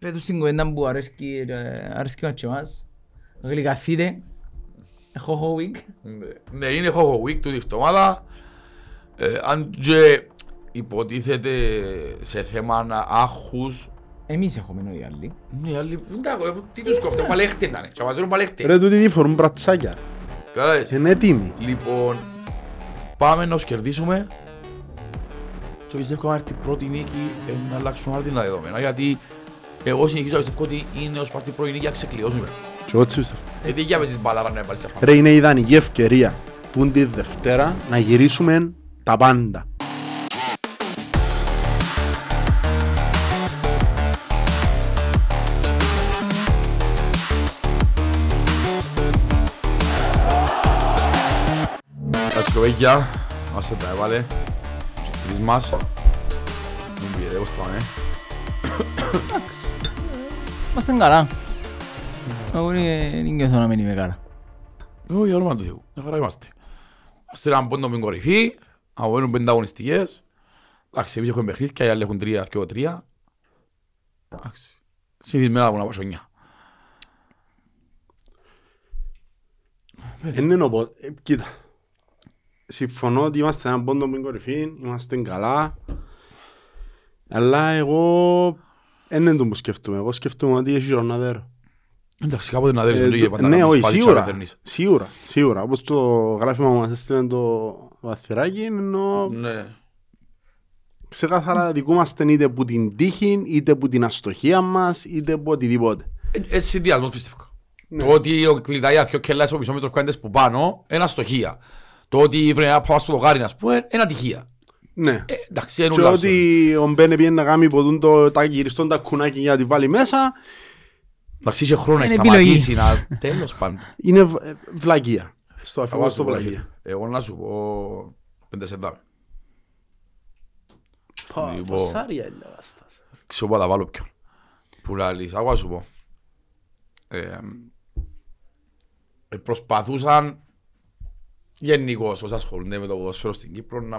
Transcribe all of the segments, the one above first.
πέτους την κουβέντα που αρέσκει και εμάς. Γλυκαθείτε. Χοχο Week. Ναι, είναι Χοχο Week του διφτωμάδα. Αν και υποτίθεται σε θέμα άγχους. Εμείς έχουμε νόη άλλοι. Ναι, άλλοι. Τι τους κόφτω, παλέχτε να είναι. Και μας δίνουν παλέχτε. Ρε τούτοι τι φορούν πρατσάκια. Καλάδες. Είναι έτοιμοι. Λοιπόν, πάμε να τους κερδίσουμε. Και πιστεύω να έρθει η πρώτη νίκη να αλλάξουν άρτη τα δεδομένα. Γιατί εγώ συνεχίζω να πιστεύω ότι είναι ως πάρτη πρώτη νίκη να ξεκλειώσουμε. Και εγώ πιστεύω. Γιατί για παίζεις μπαλάρα να βάλεις τα πάντα. Ρε είναι η ιδανική ευκαιρία που τη Δευτέρα να γυρίσουμε τα πάντα. Τα σκοβέκια, μας τα έβαλε. Τις μας, μην πήρε πώς πάμε. Εντάξει, είμαστε καλά. Εγώ δεν νιώθω να μην είμαι καλά. Εγώ για όνομα του Θεού, δεν χαρά είμαστε. Ας θέλαμε πόντο με κορυφή, αγώνουν πέντε αγωνιστικές. Εντάξει, εμείς έχουμε παιχνίδια και οι άλλοι έχουν τρία και εγώ τρία. Εντάξει, συνδυσμένα από να πάσω νιά. Είναι νοπό, κοίτα. Συμφωνώ ότι είμαστε έναν πόντο πριν κορυφή, είμαστε καλά. Αλλά εγώ δεν είναι το που σκεφτούμε, εγώ σκεφτούμε ότι έχει ροναδέρο. Εντάξει, κάποτε να δέρεις δουλειά πάντα να μην σπάλεις και να τερνείς. Σίγουρα, σίγουρα. Όπως το γράφημα που μας έστειλε το Βαθυράκι, ενώ ξεκάθαρα δικούμαστε είτε από την τύχη, είτε από την αστοχία μας, είτε από οτιδήποτε. Συνδυασμός πιστεύω. Το ότι ο Κυλιταγιάς και ο Κελάς από που πάνω, είναι αστοχία. Το ότι πρέπει να πάω στο λογάρι, να πούμε, είναι ατυχία. Ναι. Εντάξει, και ότι ο Μπένε πιένει να κάνει ποτούν τα γυριστόν τα κουνάκια για να τη βάλει μέσα. Εντάξει, είχε χρόνο να σταματήσει, να τέλος πάντων. Είναι βλαγία. Στο αφηγό στο βλαγία. Εγώ να σου πω 5-7. Ποσάρια είναι τα βάστας. Ξέρω πάντα βάλω ποιον. Πουλάλης, αγώ να σου πω. Προσπαθούσαν γενικώς όσοι ασχολούνται με το ποδόσφαιρο στην Κύπρο να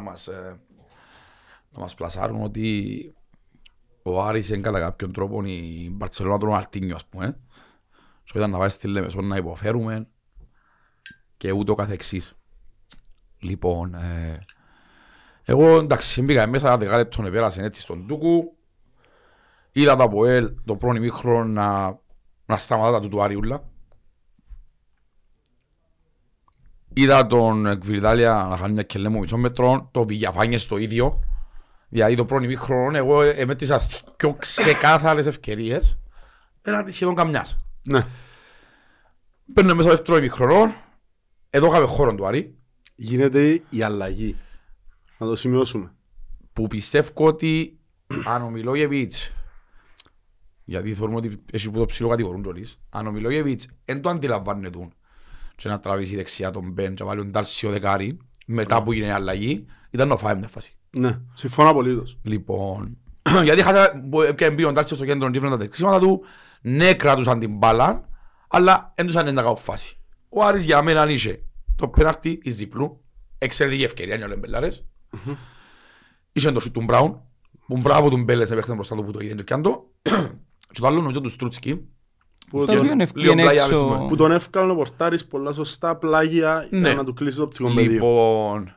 μας πλασάρουν ότι ο Άρης είναι κατά κάποιον τρόπο η Μπαρτσελώνα του Ροναλντίνιο, ας πούμε. Και ήταν να πάει στη Λεμεσόν να υποφέρουμε και ούτω καθεξής. Λοιπόν, εγώ εντάξει μπήκα μέσα 10 λεπτών επέρασαν έτσι στον Τούκου. Είδα τα ΠΟΕΛ το πρώτο ημίχρονο να σταματά τα του του Άριουλα. Είδα τον Κβιλιτάλια να χάνει μια κελέ μου μισό μέτρο, το Βηγιαφάνιες το ίδιο. Δηλαδή το πρώτο ημίχρονο εγώ έμετρησα πιο ξεκάθαρες ευκαιρίες. Έναντι σχεδόν καμιάς. Ναι. Παίρνω μέσα στο δεύτερο ημίχρονο, εδώ είχαμε χώρο του Άρη. Γίνεται η αλλαγή. Να το σημειώσουμε. Που πιστεύω ότι αν ο Μιλόγεβιτς, γιατί θεωρούμε ότι έχει που το ψηλό κατηγορούν τολείς, αν ο Μιλόγεβιτς δεν το αντιλαμβάνεται και να τραβήσει δεξιά τον Μπεν και βάλει τον Τάρσιο δεκάρι, μετά που γίνει αλλαγή, ήταν ο Φάιμ φάση. Ναι, συμφωνώ απολύτως. Λοιπόν, γιατί έπιαν πει ο Τάρσιο στο κέντρο και τα δεξίματα του, ναι κράτουσαν την μπάλα, αλλά δεν τους ανένταγαν φάση. Ο Άρης για μένα είχε το πέναρτι εις διπλού, εξαιρετική ευκαιρία είναι όλοι οι μπελάρες. Είχε το σουτ του Μπράουν, που μπράβο του Μπέλες έπαιξαν μπροστά του που το είδε και αν το. Και το άλλο νομίζω του Στρούτσκι. Που τον έφκανε ο πορτάρις πολλά σωστά πλάγια για να του κλείσει το οπτικό πεδίο. Λοιπόν,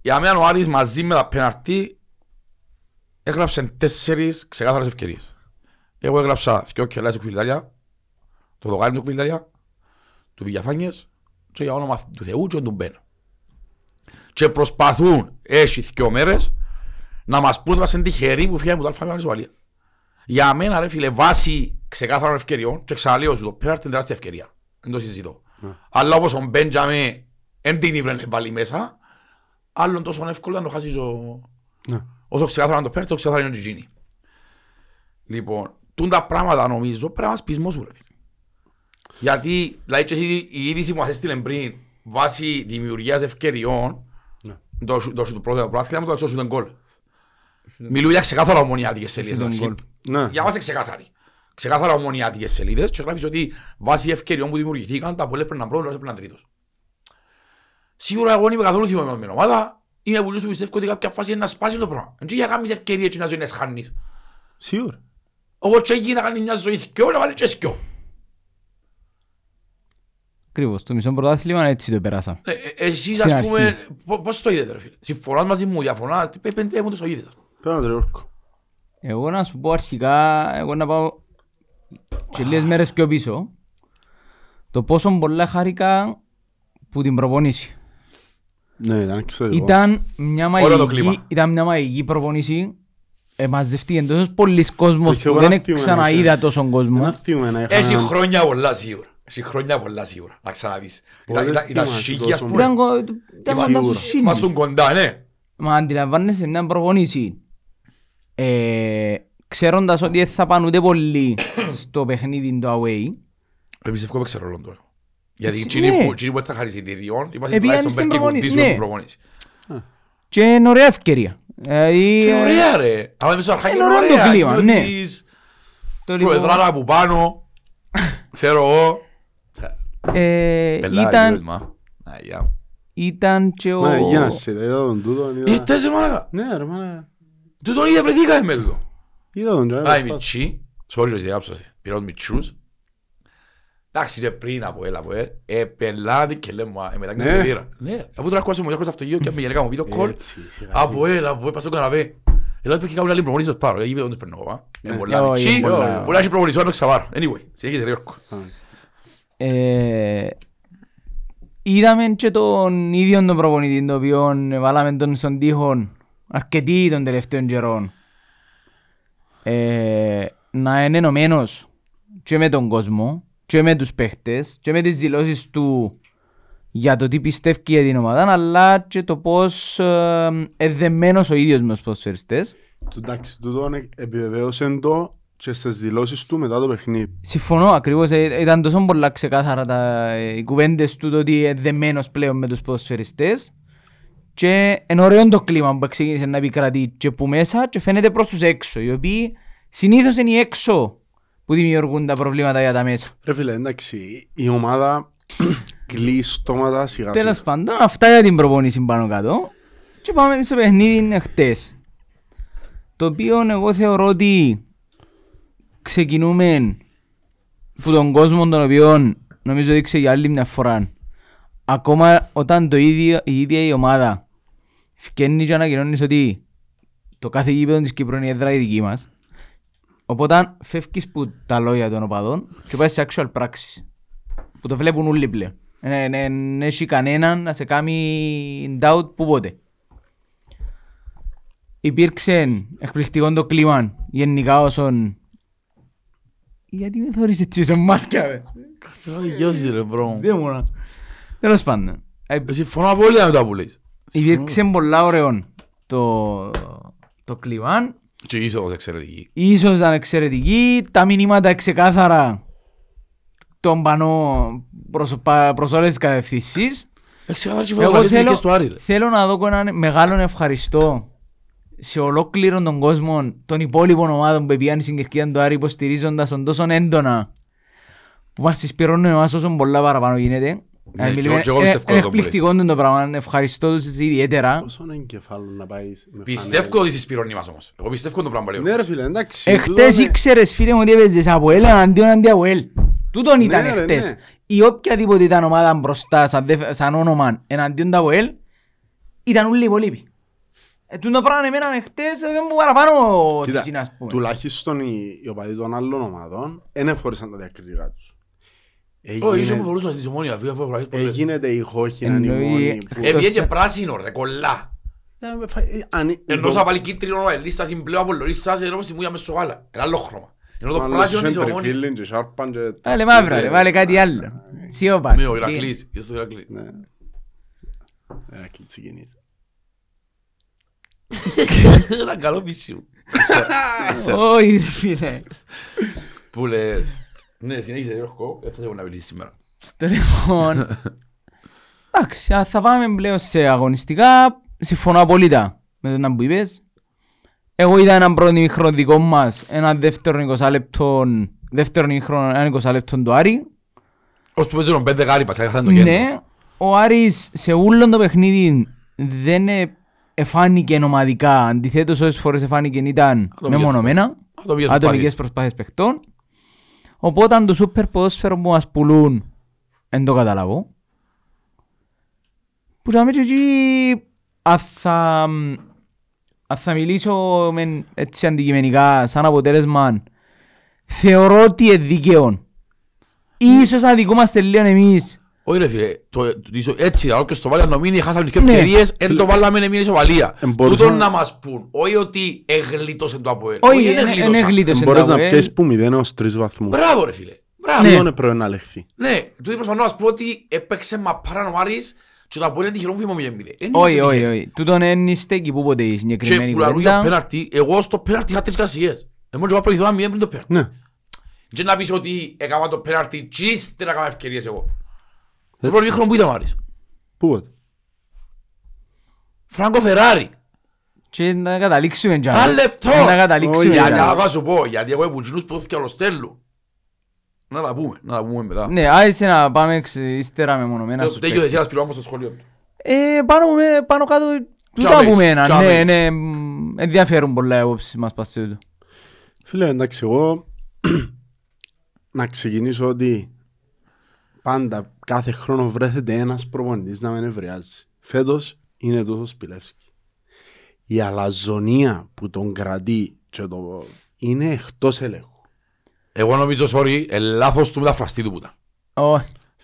για μένα ο Άρης μαζί με τα πέναρτι έγραψε 4 ξεκάθαρες ευκαιρίες. Εγώ έγραψα 2 κελάες του Κβιλιτάλια, το δοκάρι του Κβιλιτάλια, του Βηγιαφάνιες και για όνομα του Θεού και του Μπένα. Και προσπαθούν έτσι 2 μέρες να μας πούν ότι είμαστε τυχεροί που φύγαμε από το Αλφα Ιταλία. Για μένα ρε φίλε, βάση ξεκάθαρων ευκαιριών και ξαναλέω σου το πέρα την τεράστια ευκαιρία. Δεν το συζητώ. Αλλά όπως ο Μπέντζαμε δεν την ήβρε να βάλει μέσα, άλλον τόσο εύκολο να το χάσεις όσο ξεκάθαρα να το πέρα, το ξεκάθαρα είναι ο Τζιγίνι. Λοιπόν, τούντα πράγματα νομίζω πρέπει να μας πεισμώσουν ρε φίλε. Γιατί η είδηση που μας έστειλε πριν βάση δημιουργίας ευκαιριών, το σου το πρώτο πράγμα μου το έξω σου τον κόλ. Μιλούν για ξεκάθαρα ομονιάτικες σελίδες. Για βάση ξεκάθαρα ομονιάτικες σελίδες και γράφεις ότι βάσει ευκαιριών που δημιουργηθήκαν τα πολλές πρέπει να πρόβλημα, πρέπει να τρίτος. Σίγουρα εγώ είμαι καθόλου θυμωμένος με την ομάδα. Είμαι πολλούς που πιστεύω ότι κάποια φάση είναι να σπάσει το πράγμα. Εν και για κάποιες ευκαιρίες και να ζωήνες χάνεις. Σίγουρα. Όπως έγινε να κάνει μια ζωή θκιό, να βάλει και θκιό. Ακριβώς, το μισό πρωτάθλημα έτσι το περάσαμε. Εσείς ας πούμε, πώς το είδατε ρε φίλε. Συμφωνάς μαζί μου, διαφωνάς, πέμπουν το στο είδατε. Πέρα τρεόρκο. Εγώ να σου πω αρχικά, εγώ να πάω και λίγες μέρες πιο πίσω. Το πόσο πολλά χάρηκα που την προπονήσει. Ναι, ήταν εξαιρετικό. Ήταν μια μαγική προπονήση. Μαζευτεί εντός πολλής κόσμος που δεν ξαναείδα τόσον κόσμο. Έχει χρόνια πολλά σίγουρα. Έχει χρόνια πολλά σίγουρα. Να ξαναδείς. Ήταν σίγια ας πούμε. Μάσουν κοντά, ναι. Μα αντιλαμβάνεσαι μια προπονήση. Ξέροντας ότι θα πάνε ούτε πολλοί στο παιχνίδι το away. Εμείς ευκόμε ξέρω όλον τώρα. Γιατί εκείνοι που ήταν χαρισιτηριών είπασαν τουλάχιστον πέρα και κουντήσουν την προπονήση. Και είναι ωραία ευκαιρία. Και ωραία ρε. Αλλά εμείς αρχά και είναι ωραία. Είναι ωραίο κλίμα. Προεδράρα από πάνω. Ξέρω εγώ. Ήταν... Ήταν και ο... Μα για να σε τα είδα τον τούτο. Ήρθες ρε μάνα. Ναι ρε μάνα. Τούτον είδα βρεθήκαμε με τούτο. Είδα τον ρε. Άι μητσί. Σωρίς διάψωσε. Πήραν μητσούς. Εντάξει ρε πριν από έλα από έλα, επελάδει και λέμε μετά και την πήρα. Αφού τώρα ακούσα μου γι'αρκώς αυτογείο και γενικά μου βίντεο κόλ, από έλα, πας στον καναπέ. Ελάς πήγε κάποιο άλλη προπονήσεις ως πάρω, γιατί δεν τους παίρνω εγώ. Είναι πολλά μητσί, μπορεί να έχει προπονήσεις, αλλά ξαβάρω. Anyway, συνέχισε ρε Γιόρκο. Είδαμε και τον ίδιο τον προπονητή, τον οποίο βάλαμε τον στον τοίχο αρκετοί των τελευταίων καιρών. Να είναι ενωμένος και με τον κόσμο. Και με τους παίχτες και με τις δηλώσεις του για το τι πιστεύει για την ομάδα, αλλά και το πώς εδεμένος ο ίδιος με τους ποδοσφαιριστές. Εντάξει, τούτο επιβεβαίωσε το και στις δηλώσεις του μετά το παιχνίδι. Συμφωνώ ακριβώς, ήταν τόσο πολλά ξεκάθαρα οι κουβέντες του το ότι εδεμένος πλέον με τους ποδοσφαιριστές και εν ωραίο το κλίμα που ξεκίνησε να επικρατεί και που μέσα και φαίνεται προς τους έξω, οι οποίοι συνήθως είναι οι έξω που δημιουργούν τα προβλήματα για τα μέσα. Ρε φίλε, εντάξει, η ομάδα κλεί στόματα σιγά. Τέλος πάντων, αυτά για την προπόνηση πάνω κάτω. Και πάμε στο παιχνίδι χτες. Το οποίο εγώ θεωρώ ότι ξεκινούμε από τον κόσμο τον οποίο νομίζω δείξε για άλλη μια φορά. Ακόμα όταν η ίδια η ομάδα φκένει και ανακοινώνεις ότι το κάθε γήπεδο της Κύπρου είναι η έδρα η δική μας. Οπότε φεύγεις που τα λόγια των οπαδών και πάει σε actual πράξεις που το βλέπουν όλοι πλέον. Δεν έχει κανέναν να σε κάνει doubt που πότε. Υπήρξε εκπληκτικό το κλίμα γενικά όσον... Γιατί με θεωρείς έτσι σαν μάτια με. Καθώς δεν γιώσει ρε μπρο. Δεν ήμουνα. Τέλος πάντων. Συμφωνώ πολύ με τα που λες. Υπήρξε πολλά ωραίων το κλίμα. Και ίσως εξαιρετική. Ίσως ήταν εξαιρετική, τα μηνύματα ξεκάθαρα τον πανώ προς όλες τις κατευθύνσεις. Εγώ θέλω να δω έναν μεγάλο ευχαριστώ σε ολόκληρον τον κόσμο των υπόλοιπων ομάδων που πήγαν στην Κερκίδα του Άρη υποστηρίζοντας τον τόσο έντονα που μας συσπηρώνουν εμάς όσο πολλά παραπάνω γίνεται. Εκπληκτικόν το πράγμα, ευχαριστώ τους ιδιαίτερα. Πόσον εγκεφάλου να πάει. Πιστεύω ότι συσπηρώνει μας όμως. Εγώ πιστεύω το πράγμα. Ναι ρε φίλε, εντάξει. Εχτες ήξερες φίλε μου ότι έπαιζες από ελ αντίον αντί από ελ. Τούτον ήταν εχτες. Η οποιαδήποτε ήταν ομάδα μπροστά σαν όνομα εναντίον από ελ ήταν όλοι οι υπολείποι. Τούτον το πράγμα εμένα εχτες δεν μου παραπάνω θυσίνα ας πούμε. Τουλάχιστον οι οπαδοί των άλλων ομάδων δεν εφόρησαν τα διακριτικά τους. Εγίνεται η χόχινα η μόνη. Επιέγε πράσινο ρε, κολλά. Ενώ θα βάλει κίτρινο λίστα συμπλέον από λίστα, ενώ στη μούγια μες στο γάλα. Ένα άλλο χρώμα. Ενώ το πράσινο της ομόνης. Βάλε μαύρο ρε, βάλε κάτι άλλο. Σιώπα. Ναι, ο Ηρακλής. Είσαι ο Ηρακλής. Ηρακλή τσικινής. Ήταν καλό πίσω. Όχι ρε φίλε. Πού λες. Ναι, συνέχισε Γιώργο, έφτασε να μιλήσεις σήμερα. Λοιπόν, εντάξει, θα πάμε πλέον σε αγωνιστικά. Συμφωνώ απολύτα με τον να που είπες. Εγώ είδα έναν πρώτο ημίχρονο δικό μας, έναν δεύτερο ημίχρονο 20 λεπτών του Άρη. Ως του παίζουν 5 γάρι, πας, έχασαν το γέντρο. Ναι, ο Άρης σε όλο το παιχνίδι δεν εφάνηκε νομαδικά. Αντιθέτως, όσες φορές εφάνηκε ήταν μεμονωμένα. ατομικές προσπάθειες παιχτών. Οπότε αν το σούπερ ποδόσφαιρο που μας πουλούν δεν το καταλαβώ. Που θα μιλήσω εκεί, θα μιλήσω έτσι αντικειμενικά σαν αποτέλεσμα. Θεωρώ ότι είναι δίκαιο. Ίσως αδικούμαστε λίγο εμείς. Όχι ρε φίλε, έτσι θα όποιος το βάλει να μην χάσαμε τις ευκαιρίες, εν το βάλαμε να μην είναι σοβαλία. Τούτον να μας πούν, όχι ότι εγλίτωσε το από ελ. Όχι, εν εγλίτωσε το από ελ. Μπορείς να πιέσεις που 0-3 βαθμούς. Μπράβο ρε φίλε, μπράβο. Ποιον έπρεπε να λεχθεί. Ναι, τούτοι προσπαθούν να μας πούν ότι έπαιξε μα παρανομάρις και το από ελ είναι τυχερό φύμο 0-0. Όχι, όχι, όχι. Τούτον είναι στέκη που ποτέ η συγκεκριμένη κουβέντα. Εγώ στο πέναρτι είχα 3 κλασικές. Και να πεις ότι έκανα το πέναρτι και ύστερα έκανα ευκαιρίες εγώ. Το πρώτο χρόνο που ήταν ο Άρης. Πού ήταν. Φράνκο Φεράρι. Και να καταλήξουμε και άλλο. Να καταλήξουμε και άλλο. Να σου πω, γιατί εγώ είμαι κοινούς που δώθηκε ολοστέλου. Να τα πούμε, να τα πούμε μετά. Ναι, άρχισε να πάμε ύστερα μεμονωμένα στους πέκτες. Τέγιο εσύ να σπηρώνουμε στο σχολείο. Πάνω κάτω τούτα από μένα. Ναι, ενδιαφέρουν πολλά απόψεις μας πασίου του. Φίλε, εντάξει, εγώ να ξεκινήσω ότι πάντα κάθε χρόνο βρέθεται ένας προπονητής να με νευριάζει. Φέτος είναι τόσο Σπιλεύσκι. Η αλαζονία που τον κρατεί και το... είναι εκτός ελέγχου. Εγώ νομίζω, sorry, λάθος του μεταφραστή του που ήταν.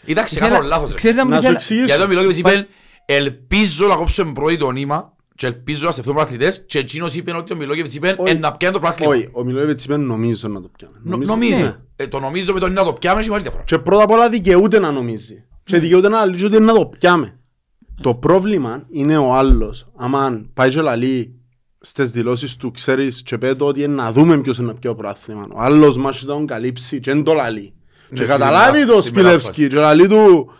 Ήταν ξεκάθαρο λάθος. Να σου εξηγήσω. Γιατί ο Μιλόγεβης είπε, ελπίζω να κόψουμε πρώτη το νήμα και ελπίζω να στεφθούν πραθλητές και εκείνος είπε ότι ο Μιλόγεβης είπε να πιάνε το πραθλήμα. Όχι, ο Μιλόγεβης είπε νομίζω να το πιάνε. Νομίζω. Το νομίζω με το να το πιάμε έχει μεγάλη διαφορά. Και πρώτα απ' όλα δικαιούται να νομίζει. Και δικαιούται να λέει ότι να το πιάμε. Το πρόβλημα είναι ο άλλος. Αμάν πάει και λαλεί στις δηλώσεις του, ξέρεις και πέτω ότι να δούμε ποιος είναι πιο πράθλημα. Ο άλλος μας τον καλύψει και δεν το λαλεί. Και καταλάβει το Σπιλεύσκι και λαλεί του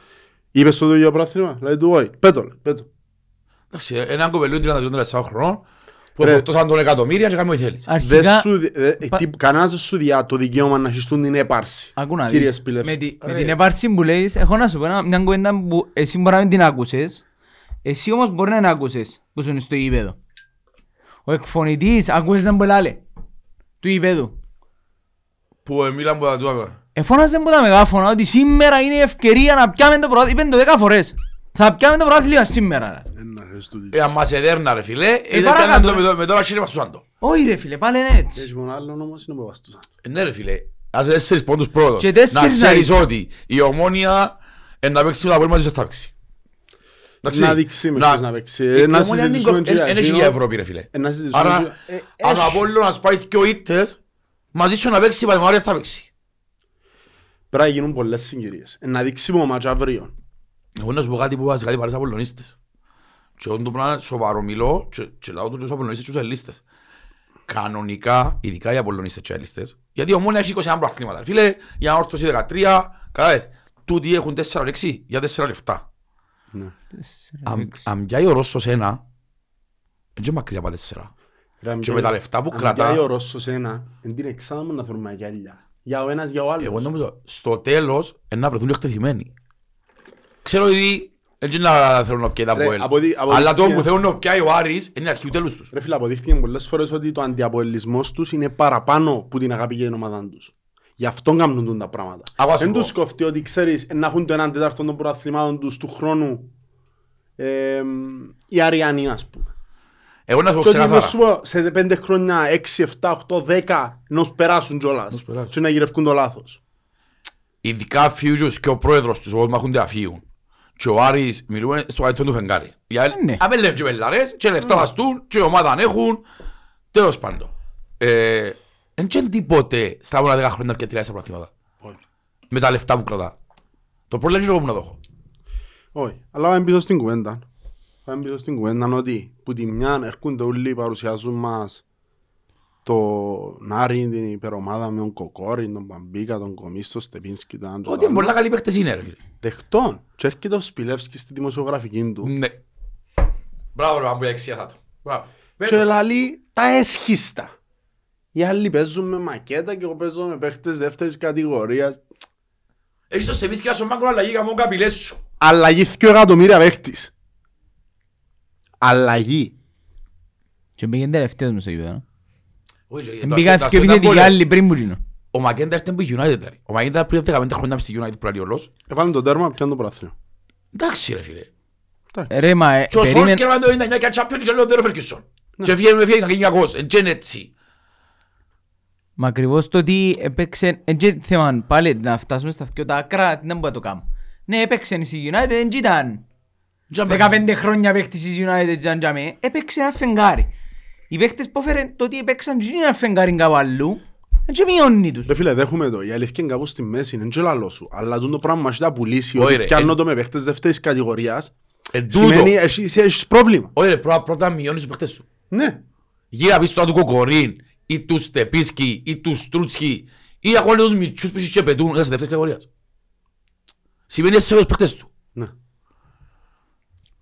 είπες το ίδιο πράθλημα. Λαλεί του όχι. Πέτω. Έναν κοπελού είναι 34 χρόνων που φορτώσαν τον εκατομμύρια και κάνουμε ό,τι θέλεις. Κανένας δεν σου διά το δικαίωμα να χειστούν την έπαρση. Ακού να δεις. Με την έπαρση που λέεις, έχω να σου πω μια κουβέντα που εσύ μπορεί να μην την άκουσες. Εσύ όμως μπορεί να την άκουσες που είναι στο γήπεδο. Ο εκφωνητής άκουσες να μπελάλε του γήπεδου. Που μίλαν που θα του άκουσα. Εφώνασε από τα μεγάφωνα ότι σήμερα είναι η ευκαιρία να πιάμε το πρωτάθλημα. Είπεν το 10 φορές. Θα πιάμε το πρωτάθλημα σήμερα. Αν μας εδέρνα ρε φίλε, με τώρα χέρι βαστούσαν το. Όχι ρε φίλε, πάλι είναι έτσι. Έχει μόνο άλλον όμως είναι που βαστούσαν. Ναι ρε φίλε, ας 4 πόντους πρώτος. Να ξέρεις ότι η Ομόνια να παίξει όλα πολύ μαζί στο τάξη. Να δείξει με ποιος να παίξει. Η Ομόνια είναι και για Ευρώπη ρε φίλε. Άρα αν ο Απόλλωνας πάει 2 ήττες, μαζί σου να παίξει παρεμβάρια θα παίξει. Πρέπει να γίνουν πολλές συγκυρίες. Να δείξει μόνο μάτσα αύριο. Εγώ να σου πω κάτι που βάζει κάτι παρές Απόλλωνίστες. Και όταν το πράγμα σοβαρό μιλώ και λάω τους Απολλωνίστες και τους Ελλίστες. Κανονικά, ειδικά οι Απολλωνίστες και οι Ελλίστες, γιατί ο Ομόνια έχει 21 προαθλήματα. Φίλε, για Όρθωση 13, κατάλαβες, τούτοι έχουν 4-6 για 4-7. Αν πιάει ο Ρώσος ένα, έτσι μακριά από 4. Και με τα λεφτά που κρατά... Αν πιάει ο Ρώσος ένα, δεν την εξάμουν να φορούμε γυαλιά. Για ο ένας, για ο άλλος. Εγώ νομίζω, στο τέλος, να βρεθούν οι εκτεθειμένοι. Ξέρω ότι έτσι να θέλουν να πιάει τα Αποέλ. Αλλά το που θέλουν να πιάει ο Άρης είναι αρχή του τέλους τους. Ρε φίλε, αποδείχθηκε πολλές φορές ότι το αντιαποελισμός τους είναι παραπάνω που την αγάπη και την ομάδα τους. Γι' αυτόν κάνουν τα πράγματα. Δεν τους κοφτεί ότι ξέρεις να έχουν το 1/4 των προαθλημάτων τους του χρόνου οι Αριανοί ας πούμε. Εγώ να σου πω ξεκαθαρά. Σε 5 χρόνια, 6, 7, 8, 10 να περάσουν κιόλας και να γυρευκούν το λάθος. Ειδικά Φιούζος και ο πρόεδρος τους όπως μάχονται αφίουν. Και ο Άρης μιλούμε στο αριθμό του φεγγάρι. Απέλευε και πελαρές και λεφτά βαστούν και ομάδα ανέχουν. Τέλος πάντων. Εν και τίποτε στα μόνα 10 χρόνια και 30 προαθήματα. Με τα λεφτά που κρατά. Το πρόβλημα είναι εγώ που να το έχω. Όχι, αλλά πάμε πίσω στην κουβέντα. Πάμε πίσω στην κουβέντα ότι που τη μια έρχονται όλοι παρουσιάζουν μας τον Άρη, την υπερομάδα με τον Κοκόρη, τον Μπαμπίκα, τον Κομίστο, Στεπίνσκι, τον Άντζο. Ότι πολλά καλοί παίχτες είναι ρε φίλε. Δεχτών. Και έρχεται ο Σπιλεύσκης στη δημοσιογραφική του. Ναι. Μπράβο ρε Μπαμπίκα, εξιαθά του. Μπράβο. Και λαλεί τα έσχιστα. Οι άλλοι παίζουν με μακέτα και εγώ παίζω με παίχτες δεύτερης κατηγορίας. Έχεις το Σεβίσκι άσο μάκρο αλλαγή καμό καπηλές σου. Αλλαγή 2 εκατομμύρια παίχτης. Αλλαγή. Και μπήκε τελευταίος μου στο γήπεδο. Μπήκα και πήγε την άλλη πριν μου γίνω. Ο Μακέντα ήταν που United. Ο Μακέντα πριν 15 χρόνια στη United που αλλιώς. Έβαλαν τον τέρμα, πιάνε το πράθυνο. Εντάξει ρε φίλε. Ρε μα... Και ο Σόρς και το 99 και Champions και λέω δεν ρε Φερκισόν. Και βγαίνει κακός, εντζέν έτσι. Μα ακριβώς το ότι έπαιξε... Εντζέν θέμαν πάλι να φτάσουμε στα αυτοί τα άκρα, δεν μπορώ να το κάνω. Ναι έπαιξε η United, εντζ ήταν. 15 χρόνια παίχτης η United, έπαιξε ένα φεγγάρι. Οι παίχτες που έφεραν το ότι έπαιξαν ένα φεγγάρι κάπου αλλού, έτσι μειώνει τους. Ρε φίλε, δέχομαι το. Η αλήθεια είναι κάπου στη μέση, είναι και λαλό σου. Αλλά το πράγμα έχει τα πουλήσει, κι αν το με παίχτες δεύτερης κατηγορίας, σημαίνει έχεις πρόβλημα. Ωραία, πρώτα μειώνεις τους παίχτες σου. Ναι. Γύρω πίσω τώρα του Κοκορίν, ή του Στεπίσκι, ή του Στρούτσκι, ή ακόμα τους μητσούς που και πετούν, είσαι δεύτερης κατηγορίας. Σημαίνει εσύ τους παίχτες του. Ναι.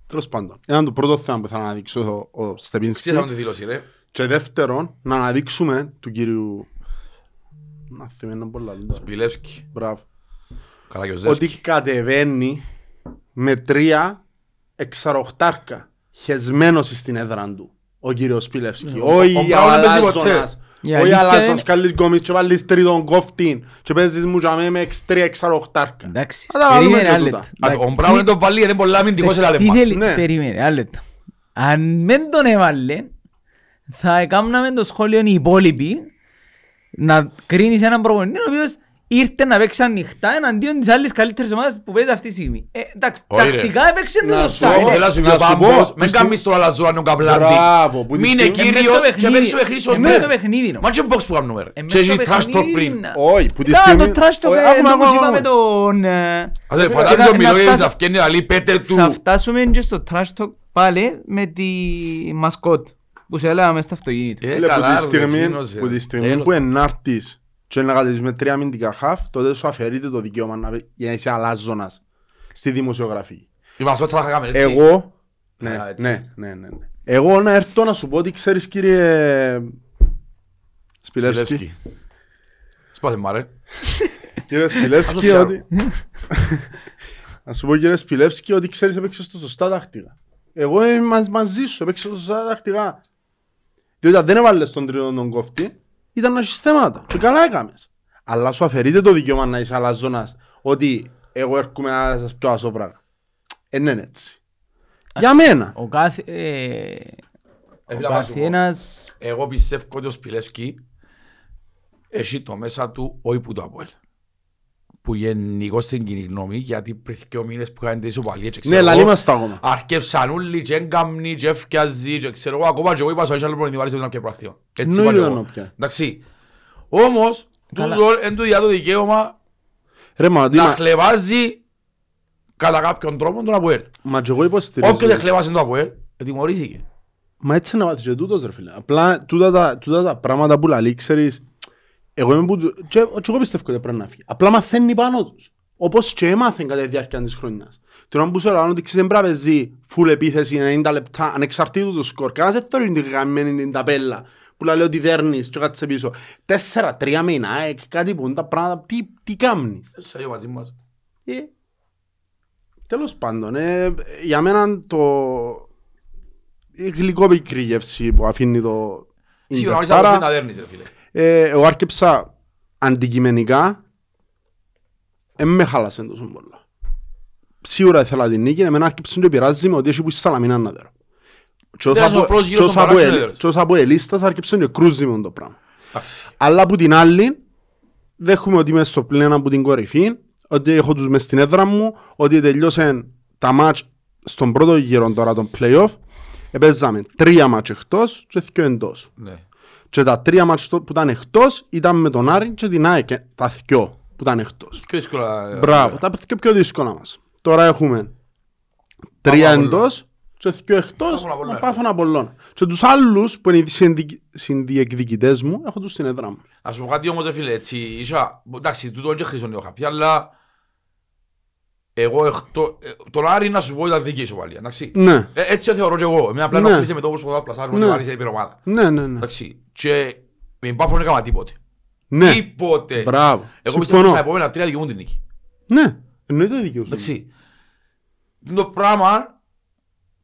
Τέλος πάντων, έναν το πρώτο θέμα που θα αναδείξω ο Στεπίνσκι και δεύτερον να αναδείξουμε του κύριου Σπιλεύσκι ότι κατεβαίνει με 3 εξαροχτάρκα χεσμένος στην έδρα του ο κύριος Σπιλεύσκι. Όχι αλλάζοντας, όχι αλλάζοντας, καλείς γκόμις και βάλεις τρίτον κόφτην και παίζεις μου και με 3 εξαροχτάρκα. Εντάξει, περίμενε άλλετο. Ο Μπράουν δεν τον βάλει, είναι πολλά αμυντικός σε λαλεμάς. Περίμενε άλλετο. Αν δεν τον έβαλε, θα έκαναμε το σχόλιο οι υπόλοιποι να κρίνεις έναν προπονητή ο οποίος ήρθε να παίξει ανοιχτά εναντίον της άλλης καλύτερης ομάδας που παίζει αυτή τη στιγμή. Τακτικά έπαιξε εντελωστά. Μην κάνεις το αλαζό αν ο Καβλάντη. Μην είναι κύριος και παίξει το παιχνίδι σου. Εμείς το παιχνίδι. Μα και μπόξ που κάνουν νούμερα. Και έχει trash talk πριν. Όχι, που τη στιγμή... Το trash talk που είπαμε τον... Φαντάζεις ο Μιλόγεβης να φκένει να λέει πέτε του... Θα φτάσουμε και στο trash talk πάλι με τη μασκότ που σε έλεγα μέσα στο αυτοκίνητο. Που τη στιγμή που ενάρτης και να κατεβείς με 3 αμυντικά χαφ, τότε σου αφαιρείται το δικαίωμα για να είσαι αλάζονας στη δημοσιογραφία. Εγώ... Ναι. Εγώ να έρθω να σου πω ότι ξέρεις κύριε... Σπιλεύσκι. Σπάθε μάρε. Κύριε Σπιλεύσκι ότι... Να σου πω κύριε Σπιλεύσκι ότι ξέρεις έπαιξες το σωστά τακτικά. Εγώ είμαι μαζί σου, έπαιξες το σωστά τακτικά. Διότι αν δεν έβαλες τον τρίτον τον κόφτη, ήταν να έχεις θέματα και καλά έκαμες. Αλλά σου αφαιρείται το δικαίωμα να είσαι αλαζόνας ότι εγώ έρχομαι να σας πιω ασόβραγα. Είναι έτσι. Για μένα. Ο καθένας... Εγώ πιστεύω ότι ο Σπιλεύσκι έχει το μέσα του όχι που το Αποέλ. Που γενικώς στην κοινή γνώμη γιατί πριν 2 μήνες που είχαν τις οπαλίες και ξέρω εγώ αρκεύσαν όλοι και έγκαμνοι και έφτιαζοι και ξέρω εγώ ακόμα και εγώ είπα στο άλλο προνητιβάρεις έπιναν και πρακτήμα. Έτσι είπα και εγώ. Εντάξει. Όμως, εν του διά το δικαίωμα να χλεβάζει κατά κάποιον τρόπο τον Αποέλ. Μα και εγώ υποστηρίζω. Όποιος χλεβάζει τον Αποέλ, ετοιμωρήθηκε. Μα έτσι να βάθει και τούτος ρε φίλε. Απλά τούτα τα πράγματα που λαλεί ξέρεις. Εγώ πιστεύω ότι πρέπει να φύγει. Απλά μαθαίνει πάνω τους. Όπως και έμαθαν κατά τη διάρκεια της χρονιάς. Τον όμως έλεγαν ότι δεν πρέπει να παίζει φουλ επίθεση 90 λεπτά ανεξαρτήτου του σκορ. Κανάς δεν τώρα είναι γαμμένη την ταπέλα που λέει ότι δέρνεις και κάτσε πίσω. 4-3 με ΑΕΚ, κάτι που είναι τα πράγματα. Τι κάνεις. Σαγιο μαζί μας. Τέλος πάντων, για μένα το γλυκό πικρή γεύση που αφήνει το... Σίγουρα όλες από πριν να δέρνεις ρε φίλε. Εγώ άρκεψα αντικειμενικά, με χάλασαν τόσο πολλά. Σίγουρα ήθελα την νίκη, εμένα άρκεψαν και πειράζει με ότι έχει που είσαι σαλαμίνα να δέρω. Και ως από ελίστας άρκεψαν και κρούζει με το πράγμα. Αλλά από την άλλη, δέχομαι ότι είμαι στο πλέον από την κορυφή, ότι έχω τους μες στην έδρα μου, ότι τελειώσαν τα μάτς στον πρώτο γύρο τώρα των play-off, επέζαμε 3 μάτς εκτός και 2 εντός. Και τα 3 μάτς που ήταν εκτός ήταν με τον Άρη και την ΑΕΚ, τα 2 που ήταν εκτός. Πιο δύσκολα. Μπράβο, τα πιο δύσκολα μας. Τώρα έχουμε 3 εντός και 2 εκτός να πάθουν Απολλώνα. Και τους άλλους που είναι οι συνδιεκδικητές μου, έχω τους στην έδρα μου. Ας πω κάτι όμως ρε φίλε, έτσι, ίσα, εντάξει, τούτο και χρήσον λίγο χαπιά, αλλά εγώ τον Άρη να σου πω ήταν δική ισοπαλία, εντάξει. Έτσι το θεωρώ και εγώ, εμένα απλά ενοχλήσε με το όπως θα πλασάρουν ότι ο Άρης είναι υπηρομάδα. Εντάξει, και μην πάω να έκανα τίποτε. Τίποτε. Εγώ πιστεύω στα επόμενα 3 δικαιούν την νίκη. Ναι, εννοείται δικαιούν. Εντάξει, το πράγμα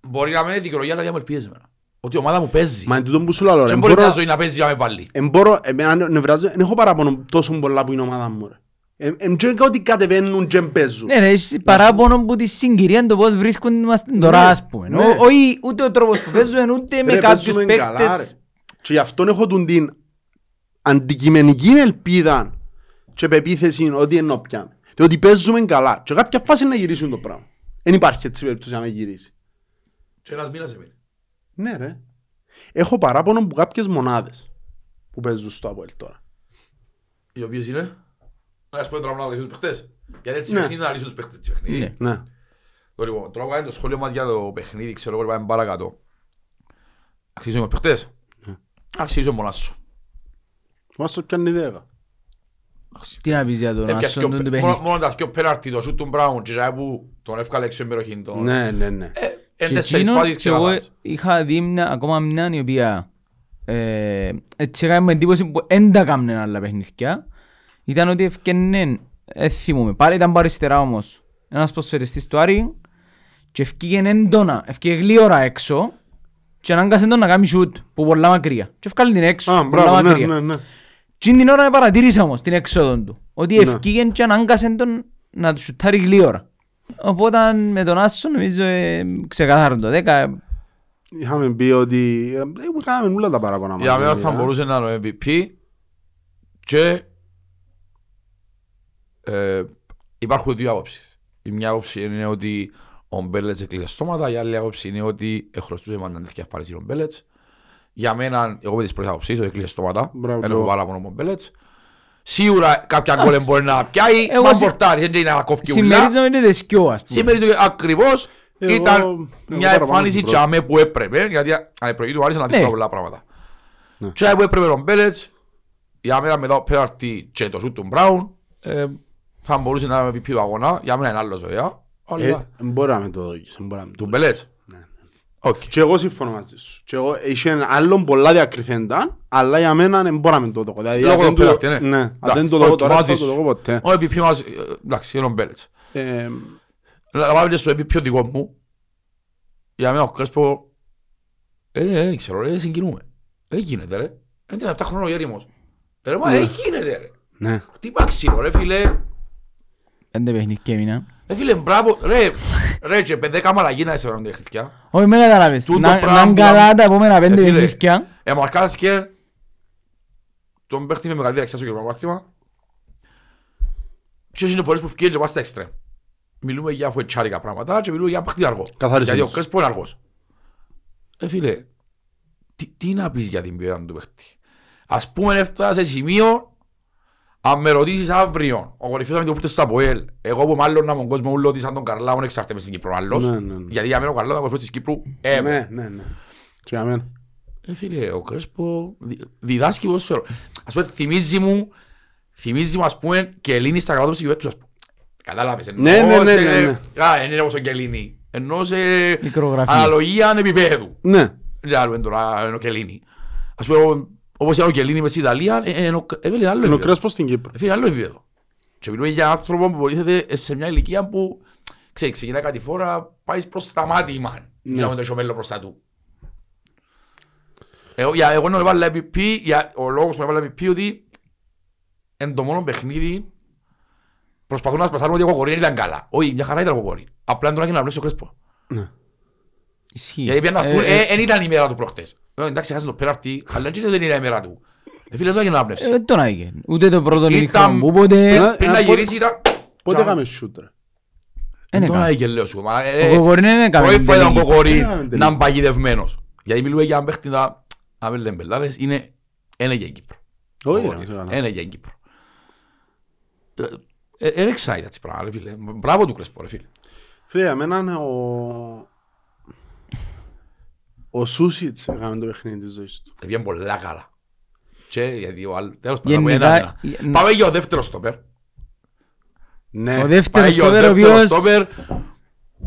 μπορεί να μην είναι δικαιολογία αλλά διάμελπιέζει εμένα. ότι η ομάδα μου παίζει. Μα είναι τούτο που σου λέω. Δεν μπορεί μια ζωή να παίζει για με πάλι. Δεν έχω παράπονο τόσο πολλά που είναι η ομάδα μου. Εμ ότι κατεβαίνουν και παίζουν. Ναι, έχεις παράπονο που τη συγκυρία το πώς βρίσκουν μας τώρα, ας πούμε. Όχι ούτε ο τρόπος που παίζουν, ούτε με κάποιους παίκτες. Και γι' αυτόν έχω την αντικειμενική ελπίδα και πεποίθηση ότι ενώπιαν. Διότι παίζουμε καλά και κάποια φάση να γυρίσουν το πράγμα. Δεν υπάρχει έτσι περίπτωση να με γυρίσει. Και ένας μήνας εμείς. Ναι ρε. Έχω παράπονο από κάποιες μονάδες που παίζουν στο Αποέλ τώρα. Οι οποίες είναι. Να σας πω τώρα να αναλύσουν τους παιχτές. Γιατί έτσι παιχνίδι να αναλύσουν τους παιχτές έτσι παιχνίδι. Ναι. Λοιπόν, τώρα που κάνουμε το σχόλιο μας για το παιχνίδι, ξέρω εγώ, πάμε παρακάτω. Αξίζουμε οι παιχτές. Αξίζουμε Μονάσο. Μονάσο πιάνει δέκα. Τι να πεις για τον Άσο του παιχνίδι. Μόνο τα δυο πέναρτι, το σούτ του Μπράουν και που τον έφκαλε έξω εμπεροχήν τον. Ναι, ναι, ναι. Εν τέσσερις φάσεις ξεχαθάς. Είχα δει ακόμα μια η οποία έτσι έκαμε εντύπωση που δεν τα κάμνε άλλα παιχνίδια. Ήταν ότι ευκαινέν, θυμούμε, πάλι ήταν παριστερά όμως, ένας προσφαιριστής του Άρη και ευκήγεν έντονα, ευκήγε γλύωρα έξω και ανάγκασε τον να κάνει σούτ που πολλά μακριά και ευκάλλει την έξω, πολλά μακριά. Και την ώρα παρατήρησα όμως την έξοδο του, ότι ευκήγεν και ανάγκασε τον να του σουτάρει γλύωρα. Οπότε με τον Άσο νομίζω ξεκάθαρον το 10. Είχαμε πει ότι κάναμε όλα τα παραπονά. Για μένα θα μπορούσε να είναι ο MVP και υπάρχουν δύο άποψεις. Η μια άποψη είναι ότι ο Μπέλετς έκλεισε στόματα, η άλλη άποψη είναι ότι χρωστούσε μαντανδίσκια φάρηση ο Μπέλετς. Για μένα, εγώ με τις πρώτες άποψεις, ότι έκλεισε στόματα, έλεγχο παράπονο ο Μπέλετς. Σίγουρα κάποια γκολ μπορεί να πιάει, μα μπορτάρει, δεν είναι να κόφει ουλά. Συμμερίζομαι είναι δεσκιό, ας πούμε. Συμμερίζομαι ακριβώς, ήταν μια εμφάνιση τσάμε που έπρεπε, γιατί αν προηγεί του Άρης να δεις πολλά πράγματα. Τσάμε που έπρεπε ο Μπέλετς, για μένα μετά πέραρτη και το σούτ του Μπράουν. Θα μπορούσε να πει πιο αγώνα, για μένα είναι άλλος βέβαια. Μπορεί να με το δοκίσεις. Του Μπελέτς. Και εγώ συμφωνώ μαζί σου. Είχε άλλον πολλά διακριθέντα, αλλά για μένα δεν μπορεί να με το δοκώ. Λόγω το πέρακτη, ναι. Αν δεν το δοκώ τώρα, θα το δοκώ ποτέ. Ο MVP μας, εντάξει, είναι ο Μπελέτς. Να πάμε και στο MVP δικό μου. Για μένα ο Κρέσπο, δεν ξέρω, δεν συγκινούμε. Δεν γίνεται ρε. Είναι 7 χρόνων ο Γερήμος. Δεν γίνεται ρε. Τι πάξινο ρε φίλε. Έντε παιχνίδι και έμεινα. Ρε φίλε μπράβο. Ρε και πέντε κάμα αλλαγή να είσαι πέραν παιχνίδια. Όχι με καταλάβες. Να καλά τα επόμενα πέντε παιχνίδια. Εμαρκάς και τον παίχτη με μεγαλύτερη αξιά στο κερδομάρτημα. Και είναι φορές που φκένει και πας στα εξτρέμ. Μιλούμε για φουετσάρικα πράγματα και μιλούμε για παίχτη αργό. Γιατί ο Κρέσπο είναι αργός. Ρε φίλε, τι να πεις για την ποιότητα του παίχτη. Ας πούμε έφτανα σε σημείο. Αν με ρωτήσεις αύριο, ο κορυφαίος αμυντικοπούτες της Αποέλ, εγώ που μάλλον να μον κόσμο ούλω ότι σαν τον Καρλάον εξαρτέμαι στην Κύπρο άλλος, γιατί για μένα ο Καρλάον ήταν κορυφαίος της Κύπρου, φίλε, ο Κρέσπο διδάσκει πώς φέρω. Ας πούμε, θυμίζει μου, ας πούμε, Κελίνη στα καλά του ψυχιουέτους, ας πούμε. Κατάλαβες, εννοώ όπως ο Κελίνη, εννοώ σε αναλογία ανεπιπέδου. Ναι. Όπως ήταν ο Κελίνη μες στην Ιταλία, έφερε άλλο επίπεδο. Έφερε άλλο επίπεδο. Και μιλούμε για άνθρωπο που βοηθείται σε μια ηλικία που ξεκινάει κάτι φορά, πάει προς τα μάτια. Μιλάμε το ισομέλο προς τα του. Εγώ να βάλω MVP, ο λόγος που να βάλω MVP ότι εν το μόνο παιχνίδι προσπαθούν να σπασάρουν ότι ο Κοκορή ήταν καλά. Όχι, μια χαρά ήταν ο Κοκορή. Απλά τώρα και να βλέψει ο Κρέσπο. Γιατί πιάνε να σπούν, εν ήταν η μέρα του προχτές. Εντάξει, χάσαν το πέραρτη, αλλά και δεν είναι η μέρα του. Φίλε, εδώ έγινε να πνεύσει. Δεν τον άγγε, ούτε το πρώτο λίχο που πότε... Πριν να γυρίσει ήταν... Πότε έκαμε σούτ, ρε. Δεν τον άγγε, λέω σου. Ο Κοκορήν δεν έκαμε. Πρώτη φορά ήταν ο Κοκορήν να είναι παγιδευμένος. Γιατί μιλούμε για να παίχνει τα... Αν με λέμε πελάρες, είναι ένα για Κύπρο. Ένα για Κύπρο. Είναι εξάιτα της πράγμα, ρε φίλε. Μπράβο του Κρέσπο, ρε φίλε. Φίλε, ο Σούσιτς έκανε το παιχνίδι της ζωής του. Επήγαινε πολλά καλά. Και γιατί ο άλλος τέλος πάνω από ένα. Πάμε για ο δεύτερος στόπερ. Ναι. Ο δεύτερος στόπερ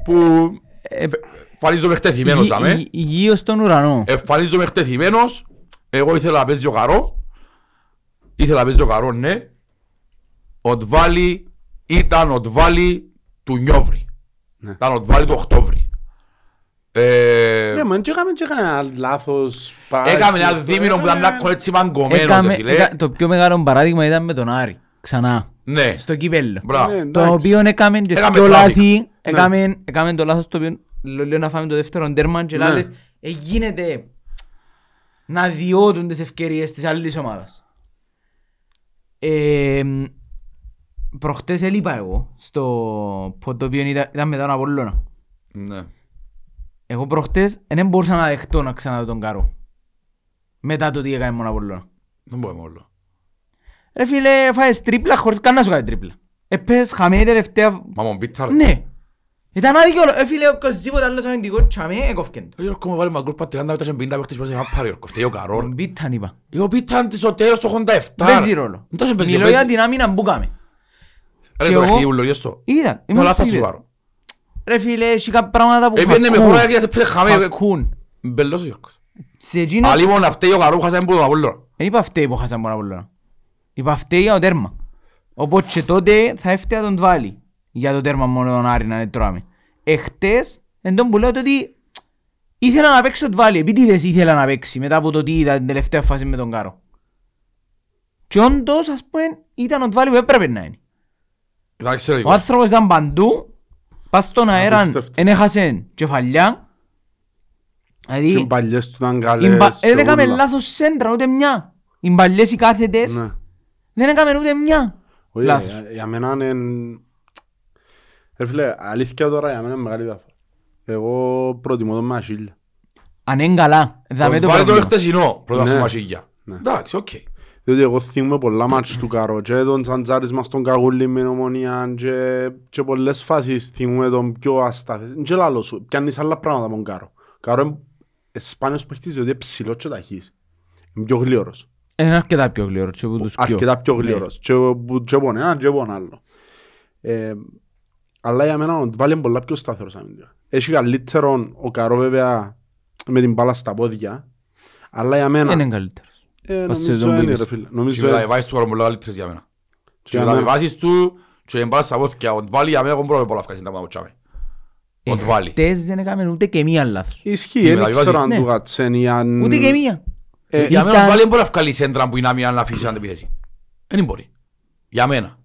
που εμφανίζομαι χτεθειμένος. Υγείο στον ουρανό. Εμφανίζομαι χτεθειμένος. Εγώ ήθελα να παίζει ο Καρό. Ναι. Ο Ντβάλι ήταν ο Ντβάλι του Νιόβρη. Ήταν ο Ντβάλι του Οκτώβρη. Ναι, μα έκαμε και κανένα λάθος. Έκαμε ένα δίμηνο που ήταν λάκκο έτσι μαγκωμένο. Το πιο μεγάλο παράδειγμα ήταν με τον Άρη, ξανά, στο κύπελλο. Το οποίο έκαμε και πιο λάθη, έκαμε το λάθος το οποίο λέω να φάμε το δεύτερο τέρμα και λάθος. Γίνεται να διώτουν τις ευκαιρίες της άλλης ομάδας. Προχτές έλειπα εγώ στο ποτοπίο, ήταν μετά τον Απολλώνα. Εγώ προχτές δεν μπορούσα να δεχτώ να ξαναδώ τον Καρό. Μετά το τι έκανε μόνο Απολλώνα. Δεν μπορούμε όλο. Ρε φίλε, φάες τρίπλα χωρίς καν να σου κάνει τρίπλα. Πες χαμένη τελευταία... Μα μου πείτε ρε. Ναι. Ήταν άδικο όλο. Ρε φίλε, όποιος τίποτα άλλος αμυντικό τσάμε έκοφκεντο. Ρε Γιώργο μου βάλει μαγκρούς πατριάντα μετά και 50 παίχτες πέρασε να πάρει Γιώργο. Φταίει ο Καρό. Μου πείταν είπα. Εγώ πείταν της οτέρας το 87. Παίζει ρόλο. Μιλώ για την άμυνα που κάμε. Ρε το αρχίδι ουλογιαστό. Ήταν. Πολλά θα σου βάρω. Ρε φίλε, έχει κάποια πράγματα που χακούν. Μπελός ο Γιώργος. Αλλήμον αυτοί ο Καρού χάσαμε που τον Απολλώνα. Δεν είπα αυτοί που χάσαμε τον Απολλώνα. Είπα αυτοί για το τέρμα. Οπότε τότε θα έφταια τον Τβάλι για το τέρμα μόνο τον Άρη να τρώμε. Εχτες, εν τον που λέω ότι ήθελα να παίξει τον Τβάλι. Επίτηδες ήθελα να παίξει μετά από το τι είδα την τελευταία φάση με τον Καρό. Και όντως, ας πούμε, ήταν ο Τβάλι που έπρεπε να είναι. Ο άνθρωπος ήταν παντού. Πας στον αέραν, εν έχασεν κεφαλιά. Οι παλιές του ήταν καλές. Δεν έκαμε λάθος σέντρα, ούτε μια. Οι παλιές οι κάθετες, δεν έκαμε ούτε μια λάθος. Για μένα είναι... Ρε φίλε, αλήθεια τώρα για μένα είναι μεγάλη διαφορά. Εγώ προτιμώ τον Μασίλια. Αν είναι καλά, θα με το προτιμώ. Βάλε το χτεσινό, πρώτα στο Μασίλια. Εντάξει, οκ. Διότι εγώ θυμούμαι πολλά μάτς του Καρό και τον Τσαντζάρης μας τον Καγούλη με Ομονία και πολλές φάσεις θυμούμαι τον πιο αστάθες. Και λάλλον σου, πιάνεις άλλα πράγματα από τον Καρό. Καρό είναι σπάνιος παίχτης διότι είναι ψηλός και ταχύς. Είναι πιο γλύωρος. Είναι αρκετά πιο γλύωρος. Αρκετά πιο γλύωρος. Και πον έναν και πον άλλο. Αλλά για μένα ο Τβάλι είναι πολλά πιο σταθερός. Έχει καλύτερον ο Καρό βέβαια με την μπάλα στα πόδια. Αλλά για μένα... είναι καλύτερο. Νομίζω είναι ρε φίλε. Και με τα επιβάσεις του Καρομολόγα καλύτερες για μένα. Και με τα επιβάσεις του και μπάλα στα πόθηκια. Ο Τβάλι για μένα έχουν πρόβλημα πολλά αυκάσια να πάμε από τσάμε. Ο Τβάλι. Εχτες δεν έκαμε ούτε και μία λάθος. Ισχύει, δεν ξέρω αν του κατσένιαν... Ούτε και μία. Για μένα ο Τβάλι δεν μπορεί να βγάλει σέντρα που είναι άμυνα να αφήσει σαν την επιθέση. Δεν μπορεί. Για μένα.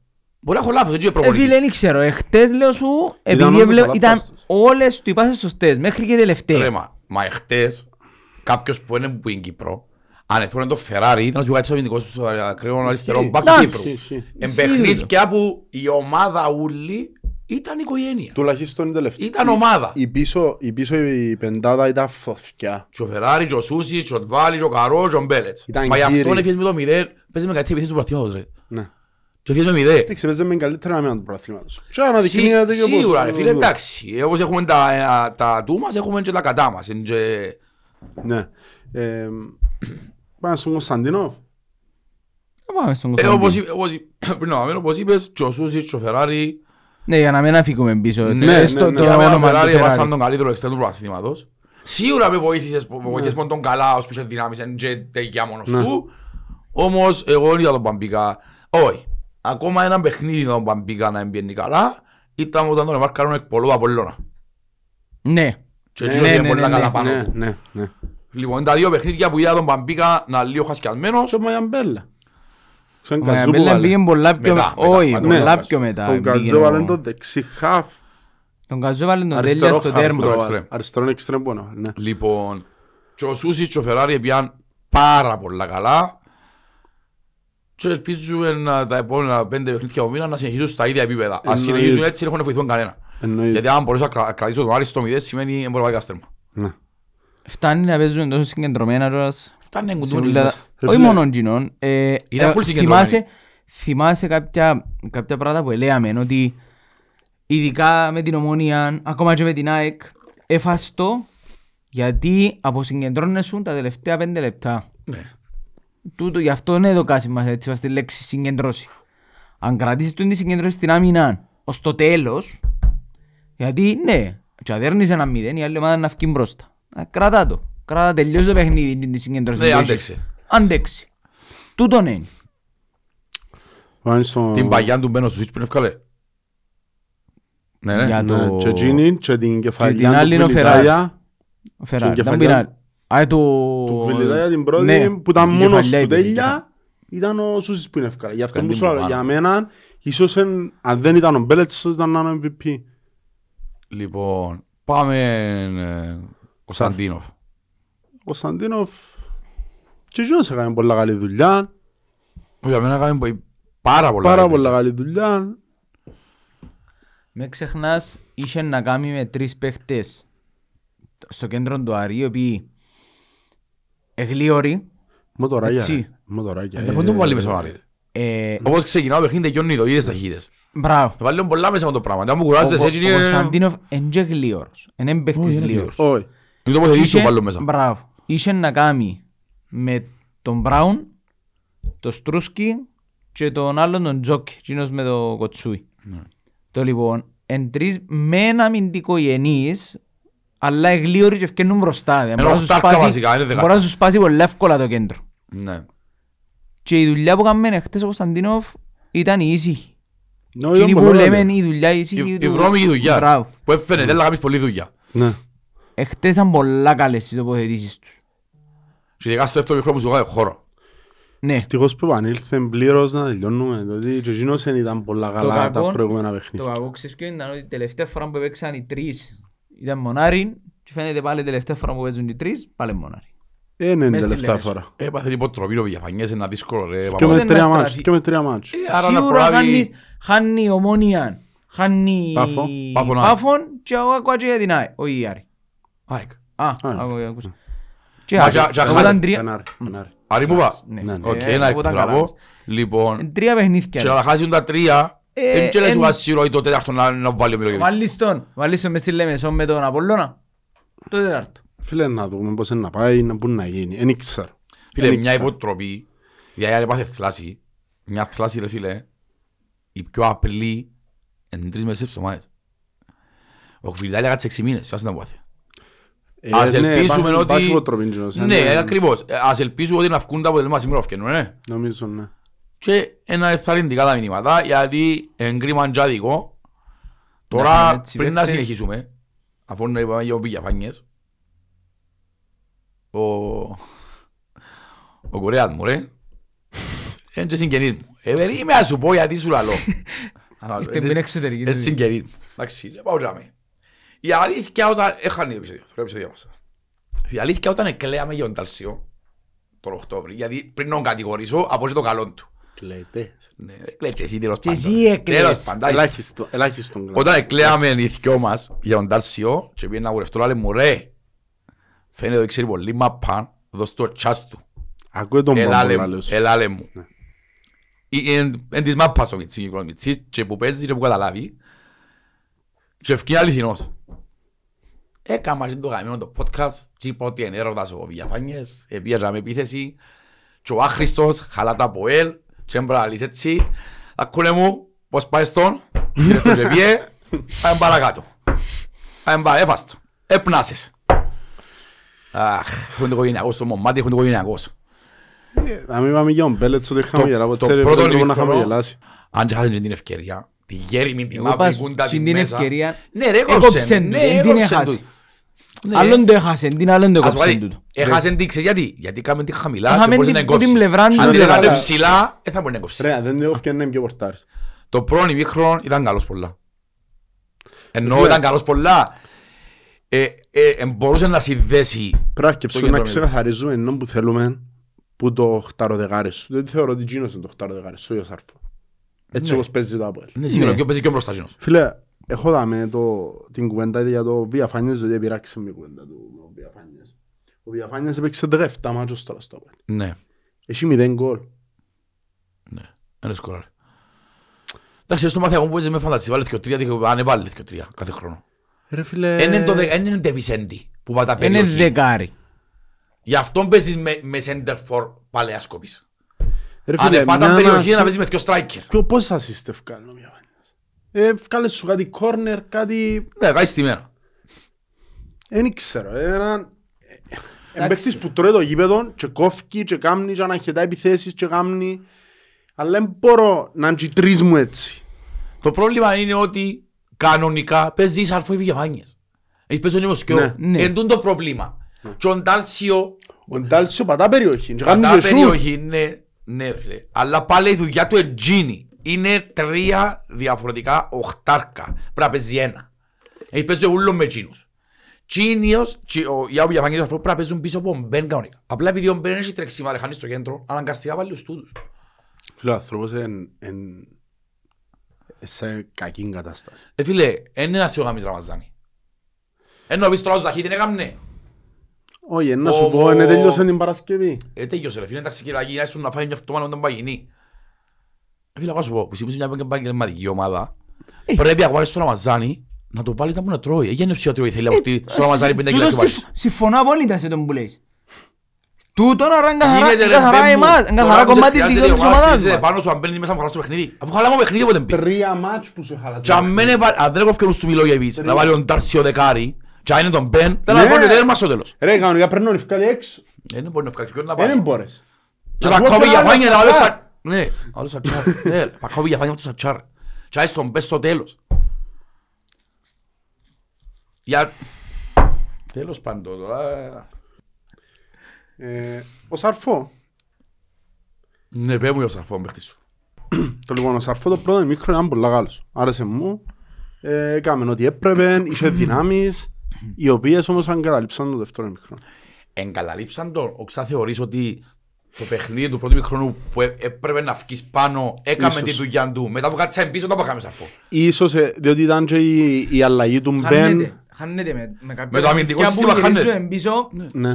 Μπορεί να έχω λάθος, έτσι προπονητής. Φίλε, δεν ξέρω. Εχτες λέω σου, επειδή ήταν όλες του οι πάσες σωστές, μέχρι και τελευταία. Μα εχτες κάποιος που είναι που είναι Κύπρο. Αν εθώραν το Φεράρι, ήταν ο Γιουγκάτης ο μυντικός του ακριών αριστερών μπακ του Κύπρου. Εμπαιχνήθηκε από η ομάδα ούλη ήταν οικογένεια. Τουλάχιστον η τελευταία. Ήταν ομάδα. Η πίσω η πεντάδα ήταν φωθιά. Και ο Φεράρι, και ο Σούσις, και ο Τβάλι, και ο Καρό, και ο Μπέλετς. Μα γι' αυτόν έφυγες με το μηδέν, παίζεις με κάτι επιθέσεις του προαθλήματος ρε. Ναι. Και έφυγες με μηδέν. Εντάξει, παίζεις με καλύτερα μένα του προαθλήματος. Σίγουρα ρε φίλε, εντάξει. Όπως έχουμε τα του μας, έχουμε και τα κατά μας. Ναι. Πάμε στον Κωνσταντίνο. Πάμε στον Κωνσταντίνο. Όπως είπες, και ο Σούσις, και ο Φεράρι. Ναι, για να μην αφήκουμε πίσω. Ναι, για μένα ο Φεράρι έβασαν τον καλύτερο εξτρέμ του προαθλήματος. Σίγουρα με βοήθησες μόνο τον καλά, ως πίσω δυνάμισαν και τέγια μόνος του. Όμως, εγώ δεν είδα τον Παμπίκα. Όχι, ακόμα ένα παιχνίδι είδα τον Παμπίκα να εμπιένει καλά. Ήταν όταν τον εβάρκαρον εκ πολλού Απολλώνα. Ναι. Και λοιπόν, τα δύο παιχνίδια που είδα τον Παμπίκα να λίγο χασκιασμένος. Και ο Μαγιαμπέλα. Ο Μαγιαμπέλα πήγε πολλά πιο μετά. Όχι, πολλά πιο μετά. Τον Καζό βάλε τον δεξί χαφ. Τον Καζό βάλε τον τέλεια στο τέρμα. Αριστερόν εξτρέμ πόνο. Λοιπόν, και ο Σούσις και ο Φεράρι πήγαν πάρα πολλά καλά. Και ελπίζουμε τα επόμενα 5 παιχνίδια ο μήνα να συνεχίζουν στα ίδια επίπεδα. Αν συνεχίζουν έτσι δεν έχουν βοηθούν κανένα. Γιατί αν μπορούσα να κρατήσω τον Άρη στο 0 σημαίνει δεν μπορώ να βάλει καστέρμα. Φτάνει να παίζουν τόσο συγκεντρωμένα τώρας. Φτάνει να εγκουντούν. Όχι μόνον κοινών. Ήταν πολύ συγκεντρωμένοι. Θυμάσαι κάποια πράγματα που ελέγαμε ότι ειδικά με την Ομόνια, ακόμα και με την ΑΕΚ εφαστώ γιατί αποσυγκεντρώνεσουν τα τελευταία 5 λεπτά. Τούτο γι' αυτό είναι δοκάσι μας έτσι βάζει τη λέξη συγκεντρώση. Αν κρατήσεις την συγκεντρώση στην άμυνα ως το τέλος γιατί ναι, και αδέρνεις ένα μηδέν η άλλη ομάδα να βγει μπροστά. Κράτα το. Κράτα τελείως το παιχνίδι την συγκέντρωση. Ναι, άντεξε. Άντεξε. Τούτον είναι. Την παγιά του μπαίνω στο σίτσου που είναι ευκαλέ. Ναι, ναι. Και την κεφαλιά του Μιλιτάγια Φεράρι, δεν πειράζει. Του Βιλιδάγια την πρώτη που ήταν μόνος του τέλεια ήταν ο Σούσης που είναι ευκάλα. Γι' αυτό που σου λέω, για μένα, ίσως αν δεν ήταν ο Μπέλετς, ίσως ήταν ένα MVP. Λοιπόν, πάμε ο Σαντίνοφ. Ο Σαντίνοφ και εκείνος έκανε πολλά καλή δουλειά. Για μένα έκανε πάρα πολλά καλή δουλειά. Με ξεχνάς, είχε να κάνει με τρεις παίχτες στο κέντρο του Άρη, οι οποίοι εγλίωροι. Μοτοράκια. Έχουν τον βάλει μέσα στον Άρη. Όπως ξεκινάω, παιχνίδι γιώνει το ίδιες ταχύτητες. Μπράβο. Βάλουν πολλά μέσα με το πράγμα. Αν μου κουράζεσαι έτσι... Ο Κωνσταντίνοφ είναι και γλίωρος. Είναι παίχτης γλίωρος. Όχι. Είναι το πως ίσιο βάλουν μέσα. Μπράβο. Είχε να κάνει με τον Μπράουν, τον Στρούσκι και τον άλλον τον Τζόκι, εκείνος με τον Κοτσούι. Το λοιπόν, εν τρεις με ένα αμυντικό γενείς, αλλά εγλίωροι και ευκαινούν μπροστά. Μπορεί να σου σπάσει πολύ εύκολα το κέντρο. Ναι. Και η δουλειά που κάνουμε χτες ο Κωνσταντίνοφ ήταν η ήσυχη. Εκείνοι που λέμε η δουλειά ήσυχη. Η βρώμικη δουλειά που έφερε, δεν λαγαπείς πολλή δουλειά. Εχτέσαν πολλά καλές τις τοποθετήσεις τους. Και ειδικά στο δεύτερο μικρό που σου βγάζει χώρο. Ευτυχώς που επανήλθεν πλήρως να τελειώνουμε, διότι και εκείνος δεν ήταν πολλά καλά τα προηγούμενα παιχνίδια. Το κακό ξέρεις ποιο ήταν, ότι η τελευταία φορά που παίξαν οι τρεις ήταν μονάρι και φαίνεται πάλι η τελευταία φορά που παίζουν οι τρεις, πάλι μονάρι. Είναι η τελευταία φορά. Έπαθε λίγο τροπή, Βηγιαφανιές, ένα δύσκολο ρε. Και με τρία μάτς. Σίγουρα χάνει Ομόνια, χάνει Πάφον και ο Ακουάτζε για την ΑΕ, ο Ιάρη. ΑΕΚ. Α, ακούσα. Άρη που πας. Οκ, ένα εκπράβο. Λοιπόν, και να χάσουν τα τρία, δεν και λες ουασίρο ή το τέταρτο να βάλει ο Μιλόγεβιτς. Βάλεις τον μες τη Λέμεσο με τον Απολλώνα, το τέταρτο. Φίλε, να δούμε πώς είναι να πάει, να μπορεί να γίνει, εν ήξερα. Φίλε, μια υποτροπή, γιατί αν πάθε θλάση, μια θλάση ρε φίλε, η πιο απλή εν τρεις μεσές εβδομάδες. Ο Κβιλτάλια κάτσε 6 μήνες, βάζει να πάθε. Ας ελπίσουμε ότι να βγουν τα αποτελέσματα σήμερα ευκαινούν, ναι. Νομίζω, ναι. Και ένα εθαρρυντικά τα μηνύματα, γιατί εγκρίμαν και αδικό. Τώρα πριν να συνεχίσουμε, αφού να είπαμε για ο Βηγιαφάνιες, ο Κορέας μου, ρε, είναι και συγγενής μου. Είμαι να σου πω γιατί σου λαλώ. Είναι συγγενής μου. Εντάξει, πάω και αμέ. Η αλήθεια όταν... Έχανε το επεισόδιο μας. Η αλήθεια όταν εκλέαμε για τον Ταλσιό τον Οκτώβρη, γιατί πριν τον κατηγορήσω από το καλό του. Κλαίτε. Κλαίτε εσύ τέλος πάντων. Και εσύ έκλαις. Ελάχιστον. Όταν εκλέαμε οι δυο μας για τον Ταλσιό και πήγαινε να γουρευτώ, αλλά μου ρε, φαίνεται ότι ξέρει πολύ μαπάν, δώσ' το τσάς του. Ακούε τον μόνο να λες. Ελάλε μου. Εν της μαπάς ο Μιτσής και που παίζει και που καταλάβει και ευκεί αληθινός. Έκαμα και το γαμμένο το podcast και είπα ότι ενέρωτας ο Βηγιαφάνιες, επίαζα με επίθεση και ο άχρηστος χαλάτα από ελ και έμπραλεις έτσι. Ακούνε μου πως πάει στον, πήρες το πεπιέ, πάμε παρακάτω. Έφαστο, έπνασες. Αχ, έχουν το οικογενειακός στο μομμάτι, έχουν το οικογενειακός. Να μην πάμε για τον Μπέλετς ότι είχαμε γελά, ποτέ πρέπει να χαμογελάσει. Αν και χάσαν και την ευκαιρία. Τη γέριμη, την μαύρη, την ευκαιρία. Ναι ρε, έκοψεν, την έχασε. Άλλον το έχασε, την άλλον το έκοψεν. Έχασεν την, ξέρεις γιατί, γιατί κάμεν την χαμηλά και μπορείς να έκοψεις. Αν την έκανε ψηλά, θα μπορεί να έκοψεις. Ρε, δεν έφτιανε πιο πορτάρες. Το πρώτο ημίχρονο ήταν καλός πολλά. Ενώ ήταν καλός πολλά. Μπορούσε να συνδέσει. Πρέπει να ξεκαθαρίζουμε ενώ που θέλουμε που το χταροδεγάρες σου. Δεν θεωρώ ότι γίνωσε το χταροδεγάρες σου ή ο Σάρφο. Έτσι όπως παίζει το Αποέλ. Ναι, σίγουρα, και παίζει και ο μπροσταγινός. Φίλε, έχω δάμε την κουβέντα για το Βηγιαφάνιες, διότι επειράξε μια κουβέντα του Βηγιαφάνιες. Ο Βηγιαφάνιες έπαιξε 17 μάτσος τώρα στο Αποέλ. Ναι. Έχει 0 γκολ. Ναι, ένας γκολ. Εντάξει, στο μάθημα που παίζει με φαντασίες, βάλε 2-3, ανεβάλε 2-3 κάθε χρόνο. Ρε φίλε... Εν είναι το Βισέντη που πάει τα περιοχή. Είναι δεκάρι. Γι' αυτόν παίζεις με center for Παλαιάσκοπης. Αν πάταν περιοχή να παίζει με δυο στράικερ. Πώς σας είστε ευκάλλον ο Βηγιαφάνιες. Ευκάλλες σου κάτι κόρνερ, κάτι... Ναι, κάτι στη μέρα. Εν ήξερα, έναν... Εμπαίχτης που τρώει το γήπεδο και κόφκει και κάμνει και αναχαιτά επιθέσεις και κάμνει. Αλλά δεν μπορώ να αντζητρείς μου έτσι. Το πρόβλημα είναι ότι κανονικά παίζεις αρφό οι Βηγιαφάνιες. Έχει πέσει ο Μοσκιό. Εντούν το πρόβλημα. Και ο Ντάλσιο... Ο Ντάλσιο πατά περιοχή. Πατά περιοχή, ναι. Αλλά πάλι η δουλειά του Εντζίνη. Είναι τρία διαφορετικά οχτάρκα. Πραπέζει ένα. Έχει πέσει ούλο με Τζίνους. Τζίνιος, οι άγουγοι αφαγγείς αυτούς πρέπει να παίζουν πίσω από Μπεν κανονικά. Απλά επειδή ο Μπεν έχει τρεξίμα ρεχάνει στο κέντρο, αναγκαστικά πάλι τους τούτους. Φίλε, ο άνθρωπος είναι σε κακή κατάσταση. Φίλε, είναι ένας ο γαμής Ραβαζάνη. Ενώ πεις τώρα ο Ζαχίδη είναι γαμνέ. Όχι, να σου πω, είναι τέλειωσε την Παρασκευή. Τέλειωσε ρε φίλε, εντάξει κυριακή, άσου να φάει μια αυτομάνα όταν παγινεί. Φίλε, να σου πω, που σήπησε μια επαγγελματική ομάδα, πρέπει αγόρες στο Ραβαζάνη να το βάλεις να μου να τρώει. Έγινε ψυχιατροί θέλει από τη στο Ραβαζάνη 50 κιλά και βάλεις. Συμφωνώ απόλυτα σε τον που λες. Τούτον άρα είναι καθαρά κομμάτι της δικής της ομάδας μας. Πάνω σου αν παίρνει μέσα μου χαλάς το παιχνίδι. Αφού χαλάμε παιχνίδι ποτέ μπει. Τρία μάτς που σου χαλάς. Αν δεν έχω ευκαιρούς του Μιλόγεβιτς να βάλει τον Τάρσιο δεκάρι και είναι τον Μπεν, δεν θα βάλει ο τέρμα στο τέλος. Ρε κανονικά πρέπει να ευκάλει έξω. Δεν μπορεί να ευκάλει να πάρει. Δεν μπορείς. Και τα κόβει για φάνια να βάλει σαν τσάρ. Και άει στον πες στο τέλος. Τέλος πάντων τώρα. Ο Σαρφό. Ναι, πέ μου για ο Σαρφό μέχρι σου. Το λοιπόν, ο Σαρφό το πρώτο μικρό ήταν πολλά Γάλλος. Άρεσε μου, έκαμε ό,τι έπρεπε, είχε δυνάμεις, οι οποίες όμως εγκαταλείψαν το δεύτερο μικρό. Εγκαταλείψαν το, όξα θεωρείς ότι το παιχνίδι του πρώτου μικρόνου που έπρεπε να βγεις πάνω, έκαμε τη δουλειά του, μετά που κάτσαμε πίσω, το πάγαμε Σαρφό. Ίσως, διότι ήταν και η αλλαγή του Μπεν. Χάνεται με το αμυντικό σύστημα,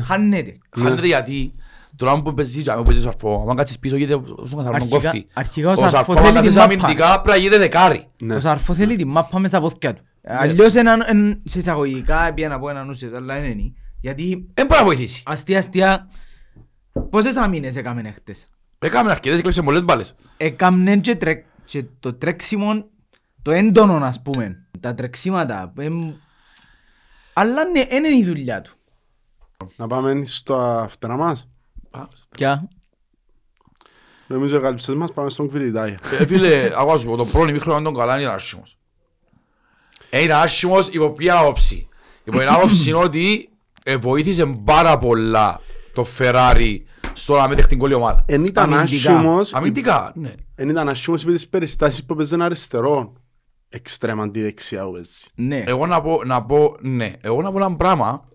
χάνεται. Χάνεται γιατί τώρα που παίζεις ο Σαρφό, αν κάτσεις πίσω γιατί όσο καθαρόν τον κόφτη. Αρχικά ο Σαρφό θέλει την μάπα. Ο Σαρφό θέλει την μάπα μέσα από αυτιά του. Αλλιώς σε εισαγωγικά πήγαν από έναν ούσιος, αλλά είναι ενή. Γιατί αστεία, πόσες αμήνες έκαμενε χτες. Έκαμενε αρκετές, έκλεψε πολλές μπάλες. Έκαμενε και το τρέξιμο, το έντονο ας πούμε, τα τρεξίματα. Αλλά ναι, είναι η δουλειά του. Να πάμε στα φτερά μας. Ποια? Νομίζω οι καλύψες μας πάμε στον Κβιριτάι. Φίλε, αγώ το πρώτο μήχρο αν τον καλά είναι άσχημος. Είναι άσχημος υπό ποια άποψη. Υπό την άποψη είναι ότι βοήθησε πάρα πολλά το Φεράρι στο να μετέχει την κόλλη ομάδα. Εν ήταν άσχημος. Αμυντικά, ναι. Εν ήταν άσχημος υπό τις περιστάσεις που παίζουν αριστερό. Εξτρέμα αντιδεξιά ο έτσι. Ναι. Εγώ να πω ναι. Εγώ να πω ένα πράγμα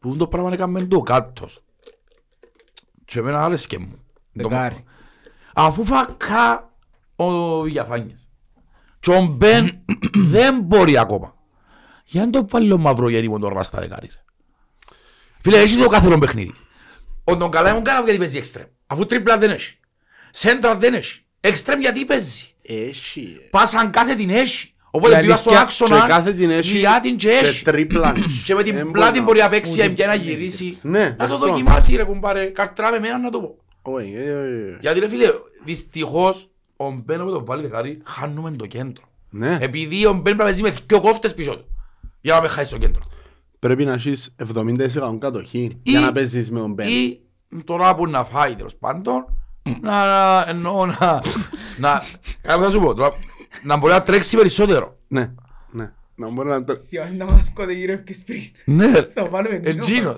που το πράγμα έκαμε το κάττος. Και εμένα άλλες και μου. Δεκάρι. Αφού φακά ο Βηγιαφάνιας. Και ο Μπεν δεν μπορεί ακόμα. Για να το βάλει ο μαύρο γιατί μου τον ράστα δεκάρι. Φίλε, έχεις το καθόλου παιχνίδι. Ο τον καλά μου κάνω γιατί παίζει εξτρέμ. Αφού τρίπλα δεν έχει. Σέντρα δεν έχει. Εξτρέμ γιατί παίζει. Έχει. Πάσαν κάθε την έχει. Οπότε πήγα στον άξονα, γυριά την και έχει. Και με την πλάτη μπορεί να παίξει και να γυρίσει. Να το δοκιμάσει ρε κουμπάρε. Καρτρά με μένα να το πω. Γιατί ρε φίλε, δυστυχώς ο Μπέν που το βάλει δεκάρι χάνουμε το κέντρο. Επειδή ο Μπέν πρέπει να παίζει με δυο κόφτες πίσω του. Για να με χάσεις το κέντρο. Πρέπει να έχεις 70% κατοχή για να παίζεις με τον Μπέν. Ή τώρα που να φάει τέλος πάντων. Να μπορεί να τρέξει περισσότερο. Ναι, ναι. Να μπορεί να τρέξει. Τι αν να μας κοδεγυρεύκες πριν. Ναι, εγγύνος. Εγγύνος,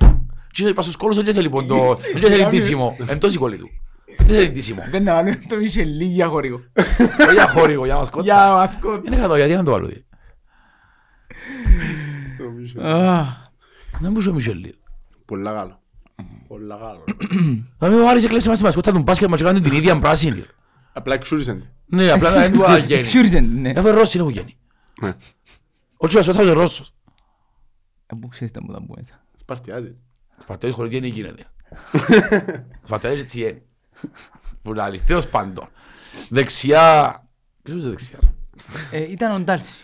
είπα στους κόλους ότι δεν θέλει ποντό, δεν θέλει ντύσιμο. Εν τόση κόλλη του. Δεν θέλει ντύσιμο. Δεν να βάλουμε το Μισελί για χορηγό. Για χορηγό, για μασκότα. Για μασκότα. Είναι κατώ, γιατί να το βάλω. Δεν μπορούσε ο Μισελί. Πολλά γάλα. Πολλά γάλα. Θα με βάλεις εκλέψε μας μασκότα του μπάσκετ μας και κάνουν την ίδια πράσινη. Απλά εξούρισαν. Ναι, απλά δεν του αγένει. Εξούρισαν, ναι. Έφερε Ρώσος είναι που γένει. Όχι βασό, θα είναι Ρώσος. Πού ξέρεις τα μούτα μου μέσα. Σπαρτιάδες. Σπαρτιάδες χωρίς γένει γίνεται. Σπαρτιάδες έτσι γένει. Βουλάλης, τέλος πάντων. Δεξιά. Ποιος είναι δεξιά. Ήταν ο Ντάλση.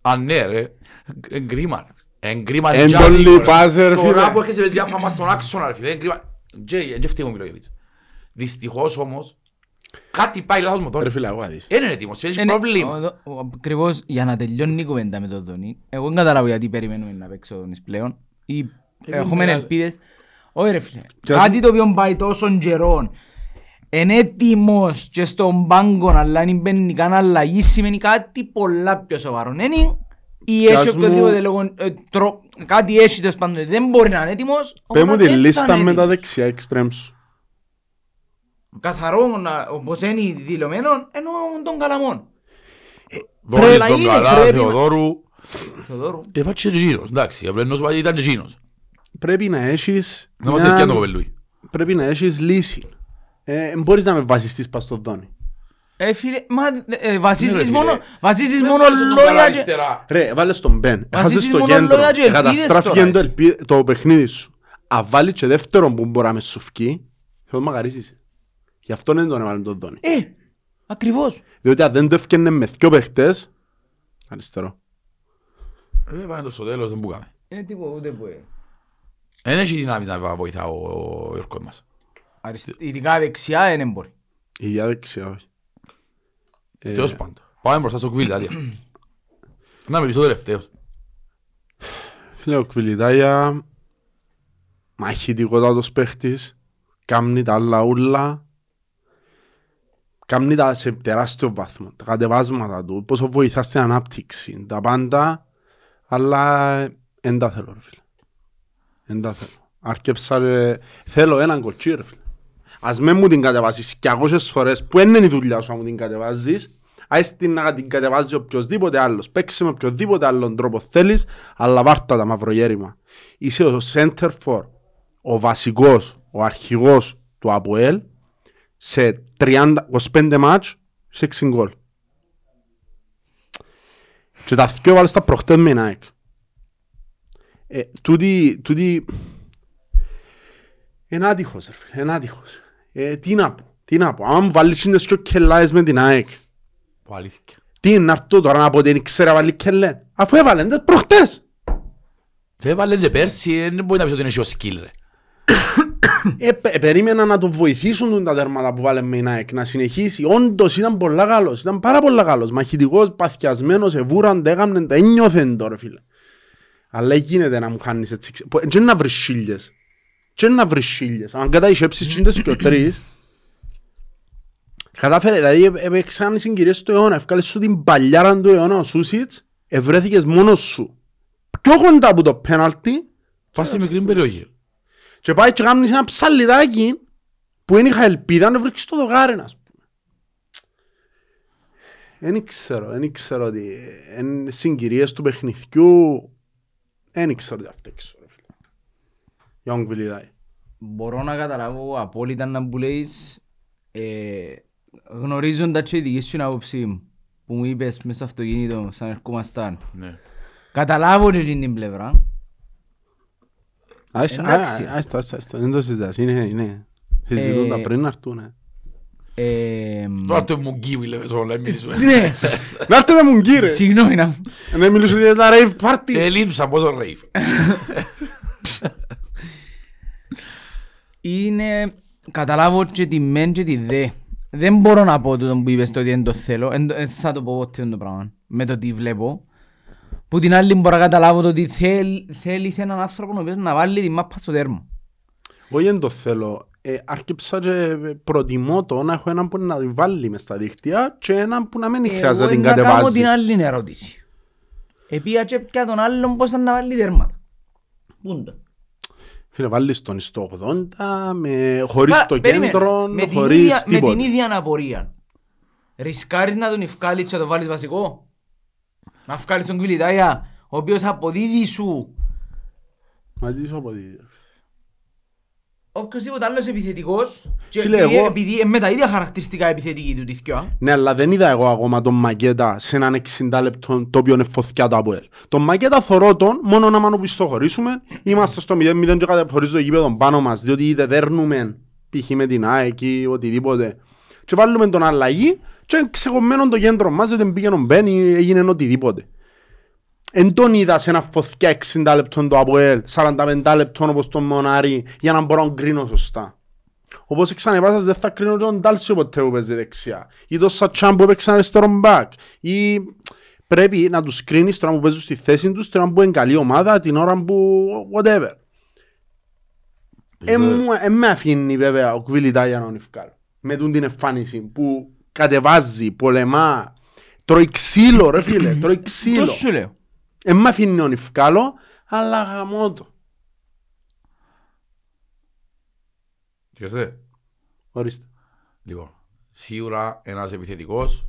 Α, ναι ρε. Εγκρίμαν. Εγκρίμαν. Εντολή πάσε ρε φίλε. Τώρα που έρχεσαι βεζιά πάμε στον άξονα ρε φίλε. Δυστυχώς όμως. Κάτι πάει λάθος με τώρα. Είναι έτοιμος, έχεις πρόβλημα. Ακριβώς για να τελειώνει η κουβέντα με τον Δονή. Εγώ δεν καταλάβω γιατί περιμένουμε να παίξω ο Δονής πλέον. Έχουμε ελπίδες. Όχι ρε φίλε, κάτι το οποίο πάει τόσων καιρών. Είναι έτοιμος και στον πάγκο αλλά αν μπαίνει καν αλλαγή σημαίνει κάτι πολλά πιο σοβαρό. Είναι ή έχει οποιοδήποτε λόγο, κάτι έχει τέλος πάντων, δεν μπορεί να είναι έτοιμος. Πες μου τη λίστα με τα δεξιά εξτρέμς. Καθαρό, όπως είναι δηλωμένο, ενώ τον Καλαμόν. Δώνεις τον Καλά, Θεοδόρου. Έφαξε Γίνος, εντάξει, ήταν Γίνος. Πρέπει να έχεις... Να μας έρχεται το κοπελούι. Πρέπει να έχεις λύση. Μπορείς να με βασιστείς πας στον Δόνι. Φίλε, βασίζεις μόνο λόγια και... Ρε, βάλες τον Μπεν, έχασες το κέντρο, καταστράφηκε το παιχνίδι σου. Αν βάλεις και δεύτερον που μπορεί να με σουφκεί, θα το μαγαρίζεις. Γι' αυτό δεν τον έβαλε τον Δόνι. Ακριβώς. Διότι αν δεν το έφτιανε με δυο παίχτες, αριστερό. Δεν πάνε το στο τέλος, δεν μπούκαμε. Είναι τίποτα, ούτε μπορεί. Δεν έχει δυνάμει να βοηθά ο Ιωρκός μας. Ειδικά δεξιά δεν μπορεί. Ειδικά δεξιά, όχι. Τέλος πάντων. Πάμε μπροστά στο Κβιλιτάλια. Να μιλήσω τελευταίος. Φίλε, ο Κβιλιτάλια... μαχητικότατος παίχτης. Κάμνει τα άλλα ούλα. Κάμνει τα σε τεράστιο βάθμο. Τα κατεβάσματα του. Πόσο βοηθά στην ανάπτυξη. Τα πάντα. Αλλά εν τα θέλω, ρε φίλε. Εν τα θέλω. Αρκέψα, ρε... Θέλω έναν κοτσί, ρε φίλε. Ας με μου την κατεβάσεις και αγώσες φορές που είναι η δουλειά σου να μου την κατεβάζεις, ας την κατεβάζει οποιοδήποτε άλλος. Παίξε με οποιοδήποτε άλλον τρόπο θέλεις, αλλά βάρτα τα μαυρογέρημα. Είσαι ο center for, ο βασικός, ο αρχηγός του ΑΠΟΕΛ σε 25 μάτς, σε 6 γκολ. Και τα δυο βάλεις τα προχτές με την ΑΕΚ. Τούτη... Είναι άτυχος, ρε φίλε, είναι άτυχος. Τι να πω, άμα βάλεις είναι δυο κελάες με την ΑΕΚ. Βαλήθηκε. Τι είναι αυτό τώρα να πω, δεν ξέρω να βάλει κελέ. Αφού έβαλε, είναι προχτές. Έβαλε και πέρσι, δεν μπορεί να πεις ότι είναι ο σκύλ, ρε. Περίμενα να το βοηθήσουν τα τέρματα που βάλε με την ΑΕΚ, να συνεχίσει. Όντως ήταν πολλά καλός, ήταν πάρα πολλά καλός. Μαχητικός, παθιασμένος, εβούραν, τέγαμνε, τα ένιωθεν τώρα, φίλε. Αλλά γίνεται να μου χάνεις έτσι. Και να βρεις χίλιες. Και να βρεις χίλιες. Αν καταϊσέψεις χίλιες και ο τρεις, κατάφερε, δηλαδή έπαιξαν οι συγκυρίες του αιώνα. Ευκάλες σου την παλιάραν του αιώνα ο Σούσιτς, ευρέθηκες μόνος σου. Πιο κοντά από το πέναλτι, πας στη μικρή περιοχή. Και πάει και κάνεις ένα ψαλιδάκι που δεν είχα ελπίδα να βρεις το δοκάρι, ας πούμε. Δεν ξέρω ότι είναι συγκυρίες του παιχνιδιού. Δεν ξέρω τι αυτό έξω. Μπορώ να καταλάβω απόλυτα να που λέεις, γνωρίζοντας και τη δική σου άποψή μου που μου είπες μέσα στο αυτοκίνητο σαν ερχόμασταν. Ναι. Καταλάβω και την πλευρά. Εντάξει. Άστο, δεν το συζητάς, είναι. Συζητούντα πριν να έρθουν. Πάρτε μουγγί μου λέμε όλα, μιλήσουμε. Ναι. Να έρθετε τα μουγγί ρε. Συγγνώμη να... Να μιλούσατε για τα rave party. Ελείψα πόσο rave. Είναι, καταλάβω και τη μεν και τη δε. Δεν μπορώ να πω το που είπες το ότι δεν το θέλω. Θα το πω ποτέ το πράγμα. Με το τι βλέπω. Που την άλλη μπορώ να καταλάβω το ότι θέλεις έναν άνθρωπο να βάλει τη μάπα στο τέρμα. Εγώ δεν το θέλω. Αρκεψα και προτιμώ το να έχω έναν που να τη βάλει μες στα δίχτυα και έναν που να μην χρειάζεται να την κατεβάζει. Εγώ να κάνω την άλλη ερώτηση. Επία και πια τον άλλον πώς να βάλει τέρματα. Πούντα. Φίλε, βάλεις τον στο 80, χωρίς το κέντρο, χωρίς τίποτα. Με την ίδια αναπορία. Ρισκάρεις να τον ευκάλεις και να τον βάλεις βασικό. Να ευκάλεις τον Κβιλιτάλια, ο οποίος αποδίδει σου. Μα τι σου αποδίδει. Όποιος τίποτα άλλος επιθετικός. Επειδή με τα ίδια χαρακτηριστικά επιθετική του τυθκιά. Ναι, αλλά δεν είδα εγώ ακόμα τον Μακέτα σε έναν 60 λεπτό το οποίο είναι φωθιά το ΑΠΟΕΛ. Τον Μακέτα θωρώ τον μόνο να μανοπιστοχωρήσουμε. Είμαστε στο 0-0 και κατεφορίζει το γήπεδο πάνω μας. Διότι είτε δέρνουμε π.χ. με την ΑΕΚ ή οτιδήποτε. Και βάλουμε τον αλλαγή και ξεχωμένο το κέντρο μας. Διότι πήγαινε ο Μπεν ή έγινε οτιδήποτε. Εν τον είδα σε ένα φωθιά 60 λεπτών το ΑΠΟΕΛ, 45 λεπτών όπως τον Μονάρη, για να μπορώ να κρίνω σωστά. Όπως ξανεπάσας δεν θα κρίνω τον Ντάλσιο ποτέ που παίζει δεξιά. Ή τον Σατσάν που έπαιξε αριστερό μπακ. Ή πρέπει να τους κρίνεις τώρα που παίζουν στη θέση τους, τώρα που είναι καλή ομάδα, την ώρα που... whatever. Με αφήνει βέβαια ο Κβιλιτάλια να τον ευκάλλω. Με τούν την εμφάνιση που κατεβάζει, πολεμά, τρώει ξύλο ρε φίλε, τρώει ξύλο. Εν μ' αφήνει όνει φκάλω, αλλά γαμώ το. Ξέρετε. Ορίστε. Λοιπόν, σίγουρα ένας επιθετικός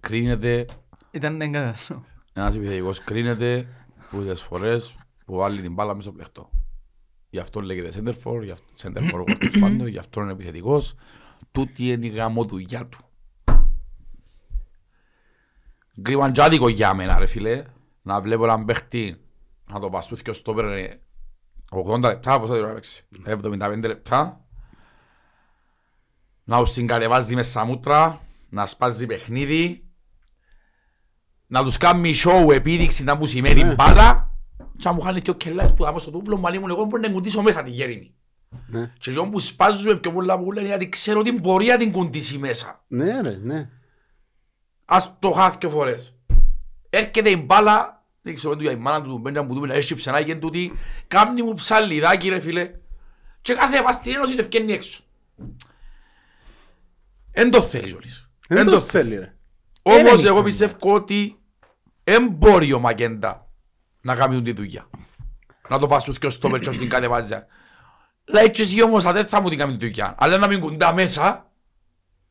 κρίνεται... Ήταν εγκαταστό. Ένας επιθετικός κρίνεται πολλές φορές που βάλει την μπάλα μέσα στο πλεκτό. Γι' αυτό λέγεται center for, γι' αυτό είναι επιθετικός. Τούτη είναι η γαμό δουλειά του. Γκριβαντζάδικο για μένα ρε φίλε. Να βλέπω έναν παίχτη να το παστούθηκε ο στόπερ 80 λεπτά, πόσα τώρα έπαιξε, 75 λεπτά. Να τους συγκατεβάζει με σαμούτρα, να σπάζει παιχνίδι. Να τους κάνει show επίδειξη να μου σημαίνει μπάλα. Και να μου χάνει και ο κελάς που θα πω στο τούβλο μου, αν εγώ μπορεί να κουντήσω μέσα τη γέρινη. Και εγώ που σπάζουμε πιο πολλά που λένε γιατί ξέρω την πορεία την κουντήσει μέσα. Ναι ρε, ναι. Ας το χάθει και φορές. Έρχεται η μπάλα, δεν ξέρω πέντου για η μάνα του, πέντε μου δούμε να έρχεται ψενά και τούτη. Κάμνη μου ψαλιδάκι ρε φίλε. Και κάθε παστηρή ένωση είναι ευκένει έξω. Εν το θέλει όλες. Εν το θέλει ρε. Όμως εγώ πιστεύω ότι εν μπορεί ο Μακέντα να κάνουν τη δουλειά. Να το πάσουν και ο στόπερ και ως την κατεβάζα. Λα έτσι εσύ όμως δεν θα μου την κάνουν τη δουλειά. Αλλά να μην κουντά μέσα.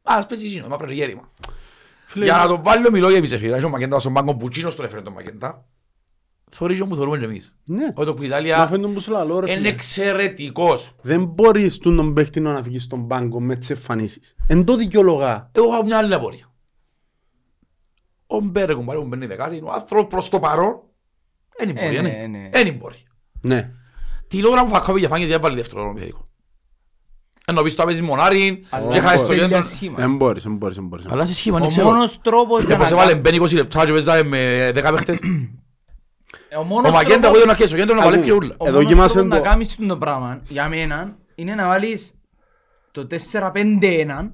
Ας πες εσύ νόμα πρέπει γέρημα. Για να το βάλω μιλώ για επισεφύρα. Έχει ο Μακέντα στον πάγκο Πουτσίνος τον έφερε τον Μακέντα. Θωρίζει όμως θωρούμε και εμείς. Ότι ο Φιτάλια είναι εξαιρετικός. Δεν μπορείς τον παίχτηνο να φύγεις στον πάγκο με τις εμφανίσεις. Εν το δικαιολογά. Εγώ έχω μια άλλη απορία. Ο Μπέρε κουμπάρε μου μπαίνει δεκάρι. Ο άνθρωπος προς το παρόν. Εν μπορεί, εν μπορεί. Ναι. Την ώρα που φακάβει για φάγγες για πάλι δεύτερο δρόμο πιθαίκο. Ενώ πεις το απέζεις μονάρι και χάσεις το κέντρο. Εν μπορείς, εν μπορείς, εν μπορείς. Αλλά σε σχήμα, ναι ξέρω. Ο μόνος τρόπος για να κάνει. Και πως έβαλε μπαίνει 20 λεπτά και παίζαμε με 10 παίχτες. Ο Μακέντα εγώ δεν αρχίσει το κέντρο να παλεύει και ούλα. Ο μόνος τρόπος να κάνεις το πράγμα για μένα είναι να βάλεις το 4-5-1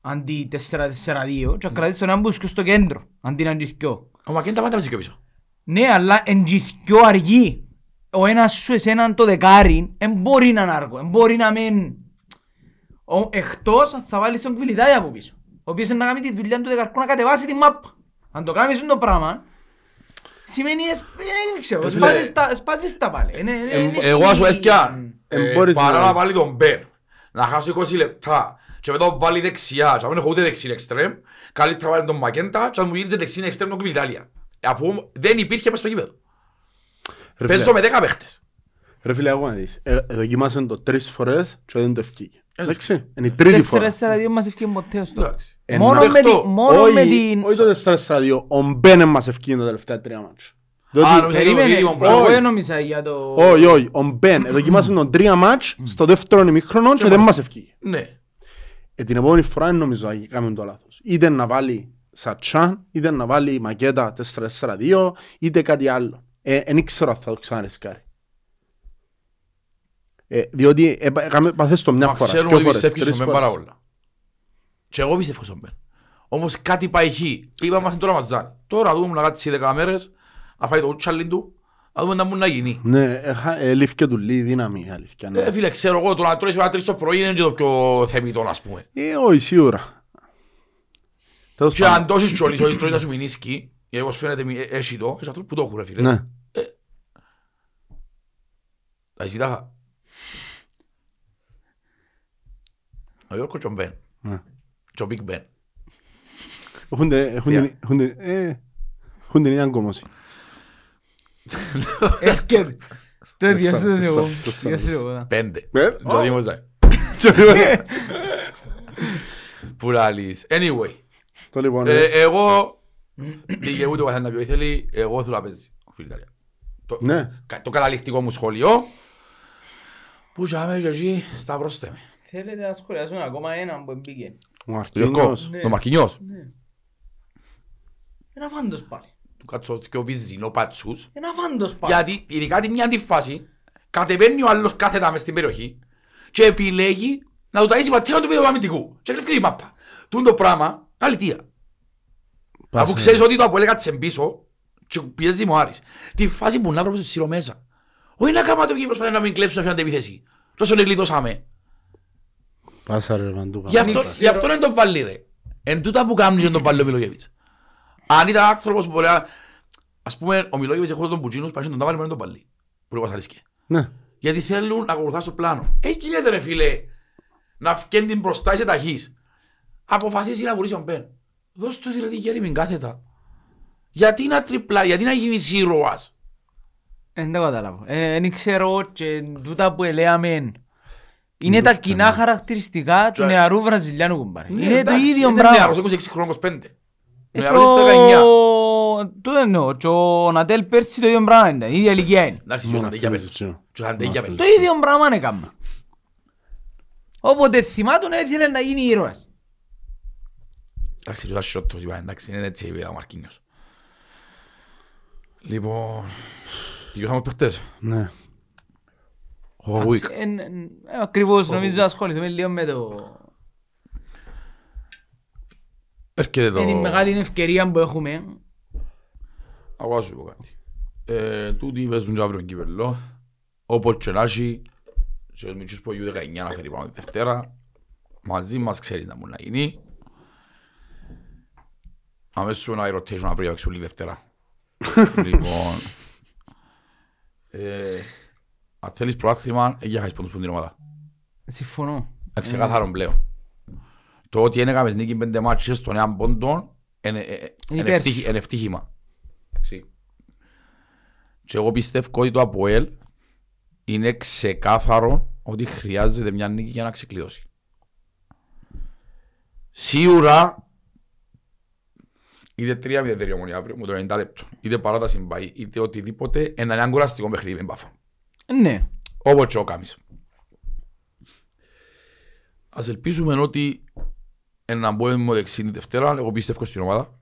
αντί 4-4-2 και κρατήσεις τον άμπουσκο στο κέντρο αντί να αντισκιώ. Ο Μακέντα πάντα παίζει και πίσω. Ναι, αλλά εντυθκιό αργή. Ο ένας σου εσέναν το δεκάρι εμπόρει να είναι αργό, εμπόρει να μην... Εκτός θα βάλεις τον Κβιλιτάη από πίσω, ο οποίος να κάνει τη δουλειά του δεκαρκού να κατεβάσει τη μάπα. Αν το κάνεις το πράγμα, σημαίνει σπάζεις τα πάλι. Εγώ σου έφτιαν, παρά να βάλει τον Μπέρ, να χάσω 20 λεπτά και μετά βάλει δεξιά, και να μην έχω ούτε δεξίν εξτρέμ, καλύτερα βάλει τον Μακέντα και να μου γύριζε δεξίν εξτρέμ τον Κβιλιτάη. Αφού δεν υπήρχε μέσα στο γήπεδο. Παίζω με 10 παίχτες. Ρε φίλε, εγώ να δεις. Δοκιμάσαν το 3 φορές και δεν το ευκήκε. Εντάξει, είναι η τρίτη φορά. 4-4-2 μας ευκήκε μοτέως τώρα. Μόνο με την... Όχι το 4-4-2, ο Μπένε μας ευκήκε τα τελευταία 3 μάτς. Εγώ νόμιζα για το... Όχι, όχι, ο Μπένε δοκιμάσαν το 3 μάτς στο δεύτερο ημίχρονο και δεν μας ευκήκε. Την επόμενη φορά νομίζω να κάνουμε το λάθος. Είτε να βάλει Σατσάν, είτε να βάλει Μακέτα 4-4-2, είτε κάτι άλλο. Εν ήξερα θα το ξαναρισκάρει. Διότι παθές το μια φορά, δυο φορές, τρεις φορές. Και εγώ πιστεύω στον Μπεν. Όμως κάτι πάει εκεί. Είπαμε τώρα μας ζάνει. Τώρα δούμε να κάτσει 10 μέρες, να φάει το ούτσαλιν του, να δούμε να μπορεί να γίνει. Ναι, λήφκε του λίγη δύναμη. Φίλε, ξέρω εγώ, το να τρώει σήμερα 3 το πρωί είναι και το πιο θεμητό, ας πούμε. Όχι, σίγουρα. Και αν τόσες τσόλεις, όσες τρώεις να σου μηνίσκει, γιατί όπως φαίνεται έχει το, έχει αυτό που το έχουν ρε φίλε. Ναι. Τα ζητάχα. Ο Γιώργος και ο Μπεν. Και ο Μπικ Μπεν. Έχουν την ίδια κομμόση. Έσκερ. Τέτοια σε εγώ. 5. Το δίμωσα. Πουράλης. Anyway. Εγώ δικαιούτο καθέναν ποιο ήθελε, εγώ θέλω να παίζει ο Φιλιταλία. Το καταληκτικό μου σχολείο που είχαμε και εκεί σταυρώστε με. Θέλετε να σχολιάσουμε ακόμα έναν που μπήκε. Ο Μαρκινιός. Ένα φάντος πάλι. Του κάτσω και ο Βυζινό Πατσούς. Ένα φάντος πάλι. Γιατί ειδικά τη μια αντιφάση κατεβαίνει ο άλλος κάθετα μες στην περιοχή και επιλέγει να του ταΐσει πατέρα του αμυντικού και κλειφκεί τη μάπα. Τούν το πράγμα. Αλήθεια. Αφού ξέρεις ότι το απολέγα της εμπίσω και πιέζει μου Άρης. Τη φάση που να βρω προς ψηλό μέσα. Όχι να κάνουμε το προσπάθεια να μην κλέψουν να φύγουν την επιθέση. Τόσο είναι γλιτώσαμε. Πάσα ρε Μαντούκα. Γι' αυτό δεν τον βάλει ρε. Εν τούτα που κάνει τον βάλει ο Μιλογεβίτς. Αν ήταν άνθρωπος που μπορεί να... Ας πούμε, ο Μιλόγεβιτς εχόντου των πουτζίνους παρέχει τον τάβαλη με τον παλί. Που λεβασαρίσκε. Ναι. Γιατί θέλουν να ακολουθάς το πλάνο. Γίνεται ρε φίλε, να φκένει την προστάση ταχύς. Αποφασίσει να βουλήσει ο Μπεν. Δώσ' του δηλαδή γέρι μην κάθετα. Γιατί να τριπλάρει, γιατί να γίνεις ήρωας. Δεν το καταλάβω. Δεν ξέρω και τούτα που ελέαμε. Είναι τα κοινά χαρακτηριστικά του νεαρού Βραζιλιάνου κουμπάρε. Είναι το ίδιο μπράβο. Είναι νεαρός 26 χρόνος 5. Νεαρός 19. Τούτο εννοώ. Ο Νατέλ Πέρση το ίδιο μπράβο είναι. Η ίδια ηλικία είναι. Το ίδιο μπράβο είναι κάμα. Όποτε θυμάτων έθελε να γίνει ήρωας. Εντάξει, το σιώτος είπα. Εντάξει, είναι έτσι είπε ο Μαρκίνιος. Λοιπόν, τελειώσαμε τους παιχτές. Ναι. Ακριβώς νομίζω ασχοληθούμε λίγο με το... Έρχεται το... Είναι η μεγάλη ευκαιρία που έχουμε. Αγώ σου πω κάτι. Τούτοι παίζουν και αύριο κύπελλο. Ο Ποτσενάσι και ο Μητσούς που γιου 19 να φέρει πάνω τη Δευτέρα. Μαζί μας ξέρεις να μπορεί να γίνει. Αμέσως ένα rotation αύριο έξω όλη Δευτέρα. Λοιπόν... Αν θέλεις προάθλημα, για χάσεις πόντους που την ομάδα. Συμφωνώ. Ξεκάθαρον πλέον. Το ότι ένεκαμε νίκη 5 μάτσες των 1 πόντων είναι ευτύχημα. Και εγώ πιστεύω ότι το ΑΠΟΕΛ είναι ξεκάθαρο ότι χρειάζεται μια νίκη για να ξεκλειδώσει. Σίγουρα, είτε 3-0 δερειομονή αύριο, με το 90 λεπτό, είτε παράταση μπαΐ, είτε οτιδήποτε, ένα νέα κουραστικό παιχνίδι με μπάφα. Ναι. Όπως και ο Κάμις. Ας ελπίζουμε ότι έναν πόλεμο δεξί τη Δευτέρα, εγώ πιστεύω στην ομάδα.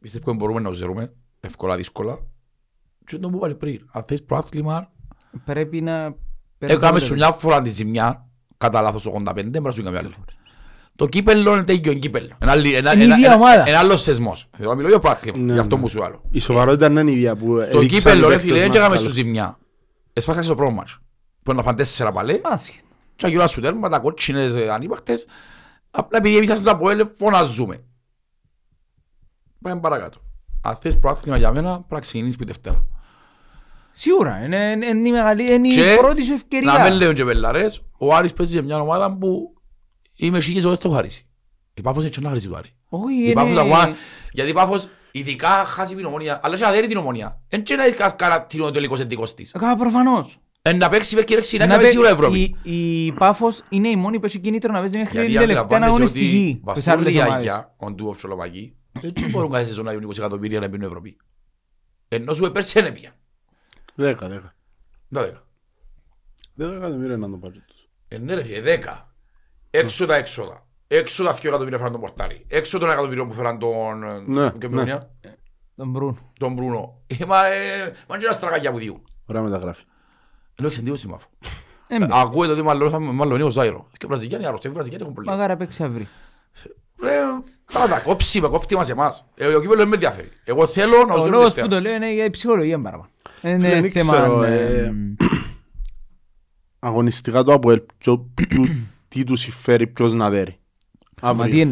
Πιστεύω ότι μπορούμε να ουζερούμε, εύκολα, δύσκολα. Και το μου πάλι πριν. Αν θες προάθλημα... Πρέπει να... Έκαμε σου μια φορά τη ζημιά, κατά λάθος 85, δεν πρέπει να σου έκαμε άλλη. Το κύπελλο είναι τέτοιο κύπελλο. Ένα άλλος σεσμός. Θέλω να μιλώ για προάθλημα, γι' αυτό που σου άλλο. Η σοβαρότητα είναι ίδια που έδειξαν οι εσφάξασες το πρώτο μάτσο, που είναι να φάνε 4 παλέ, και να γυράσουν τέρμα, τα κότσινες ανύπαρκτες, απλά επειδή εμείς άσουν τα ΠΟΕΛ, φωναζούμε. Πάμε παρακάτω. Αν θες προάθλημα για μένα, πρέπει να ξεκινήσεις τη Δευτέρα. Σίγουρα, είναι η πρώτη σου ευκαιρία. Να μην λέουν και πελαρές, ο Άρης παίζει σε μια ομάδα που είμαι σίγης ότι δεν το χαρίσει. Η Πάφος είναι και να χαρίσει το Άρη. Γιατί η Πάφος... Ειδικά χάσει την Ομόνια, αλλά και να δέρει την Ομόνια. Εν και να δεις καρατίνο τελικός εντικός της. Προφανώς. Εν να παίξει υπερκύρεξη, να παίξει σίγουρα Ευρώπη. Η Πάφος είναι η μόνη που έχει κίνητρο να παίζει μέχρι την τελευταία αγωνιστική. Βασίλου Λιάγια, ο Ντουόφ Σολομακή, έτσι μπορούν κάθε σεζόν να γίνουν 20 εκατομμύρια να πίνουν Ευρώπη. Ενώ σου επέρσι δεν πήγαν. 10 εκατομμύρια να το πάρουν τους. Ναι ρε φίλε, 10. Έξω τα έξοδα. Έξω τα 2 εκατομμύρια φέραν τον Πορτάρι, έξω των εκατομμυρίων που φέραν τον Μπρούνο. Μα και ένα στραγάκια που διούν. Ωραία μεταγράφη. Ενώ έχεις εντύπωση μάφο. Ακούεται ότι μάλλον είναι ο Ζάιρο. Και Βραζιλιάνοι αρρωστοί, Βραζιλιάνοι έχουν πολύ. Μαγάρα παίξει αυρί. Ρε, θα τα κόψει με κόφτη μας εμάς. Ο κύπελλος δεν με ενδιαφέρει. Εγώ θέλω να ζω που το λέω είναι για ψυχολογία παραπάνω. Είναι θέμα... Αγωνιστικά το από τι του συμφέρει ποιος να δέρει.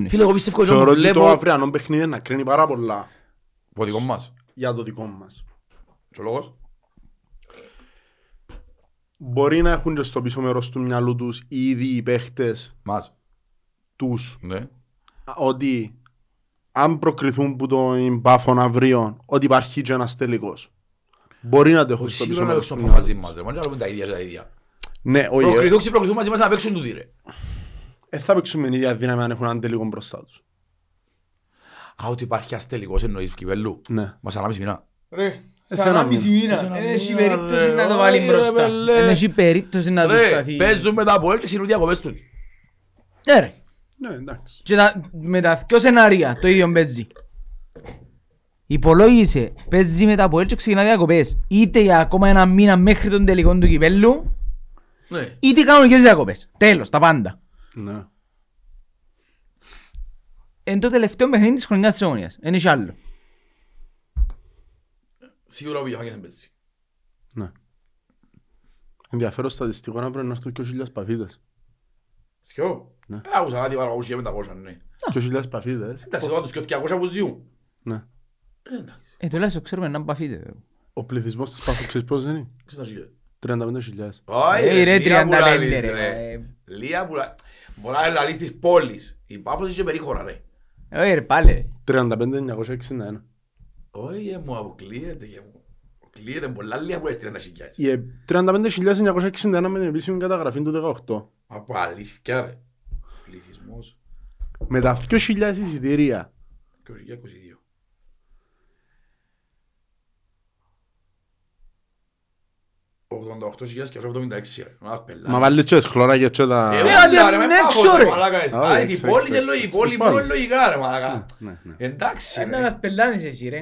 Φίλε, εγώ πιστεύω ότι το αυριανό παιχνίδι να κρίνει πάρα πολλά για το δικό μας. Και ο λόγος? Μπορεί να έχουν και στο πίσω μέρος του μυαλού τους ήδη οι παίχτες τους. Ότι αν προκριθούν που τον Πάφον αύριο, ότι υπάρχει και ένας τελικός. Μπορεί να το έχουν στο πίσω μέρος του μυαλού τους. Προκριθούν μαζί μας να παίξουν τούτοι ρε. Θα παίξουμε την ίδια δύναμη αν έχουν έναν τελικό μπροστά τους. Α, ότι υπάρχει ας τελικός εννοείς κυπέλλου. Ναι. Μας ανάμιση μήνα. Ρε, σαν ανάμιση μήνα. Έχει περίπτωση να το βάλει μπροστά. Έχει περίπτωση να το σταθεί. Ρε, παίζουμε τα πόλη και ξηρούν διακοπές του. Ναι ρε. Ναι, εντάξει. Και με τα δυο σενάρια το ίδιο παίζει. Υπολόγισε, παίζει με τα πόλη και ξεκινά διακοπές. Είτε για ακόμα ένα μήνα μέχρι τον τελικό του κυπέλλου. Είτε κανονικές διακοπές. Τέλος, τα πάντα. Εν το τελευταίο παιχνίδι της χρονιάς της Ομόνοιας. Εν είσαι άλλο. Σίγουρα ο Βιωχάνης δεν παίζει. Ναι. Ενδιαφέρον στατιστικό να πρέπει να έρθουν 2.000 παφίδες. Ποιο? Άκουσα κάτι παραγωγούς για 500, ναι. 2.000 παφίδες. Εντάξει, εδώ τους 200 που ζουν. Ναι. Τουλάχιστον ξέρουμε να μπαφείτε. Ο πληθυσμός της Πάφου ξέρεις πόσο είναι? 35.000. Όχι ρε, 35 ρε. Λία πουλα... Μπορεί να λαλείς της πόλης. Η Πάφος είσαι περίχωρα ρε. Όχι ρε πάλι. 35.961. Όχι μου αποκλείεται. Αποκλείεται πολλά λία που είσαι 35.000. 35.961 με την επίσημη καταγραφή του 18. Από αλήθεια ρε. Πληθυσμός. Με τα 2.000 εισιτήρια. 2.022. Μα βάλει τσες χλωρά και τσες τα... Η πόλη είναι λογικά ρε μαλακά. Εντάξει ρε. Να μας πελάνεις εσύ ρε.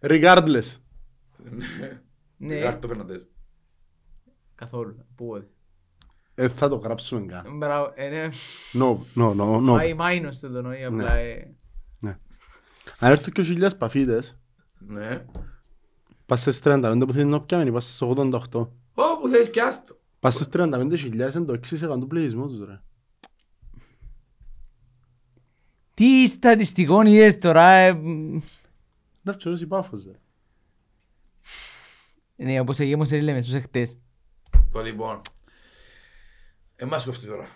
Regardless. Ρικάρτο Φερναντές. Καθόλου. Πού ότι. Θα το γράψουμε καν. Μπράβο. No. Πάει μάινος το νοεί απλά. Αν έρθουν και 2.000 παφίτες. Ναι. Πας στις 35, που θέλεις να πιάνει, πας στις 88. Όπου θέλεις πιάστο. Πας στις 35.000, είναι το 6% του πληθυσμού τους τώρα. Τι στατιστικό είδες τώρα. Να ψωρίζει Πάφος τώρα. Ναι, όπως αγίμως δεν λέμε στους εχτές. Το λοιπόν. Εμάς κοφτεί τώρα.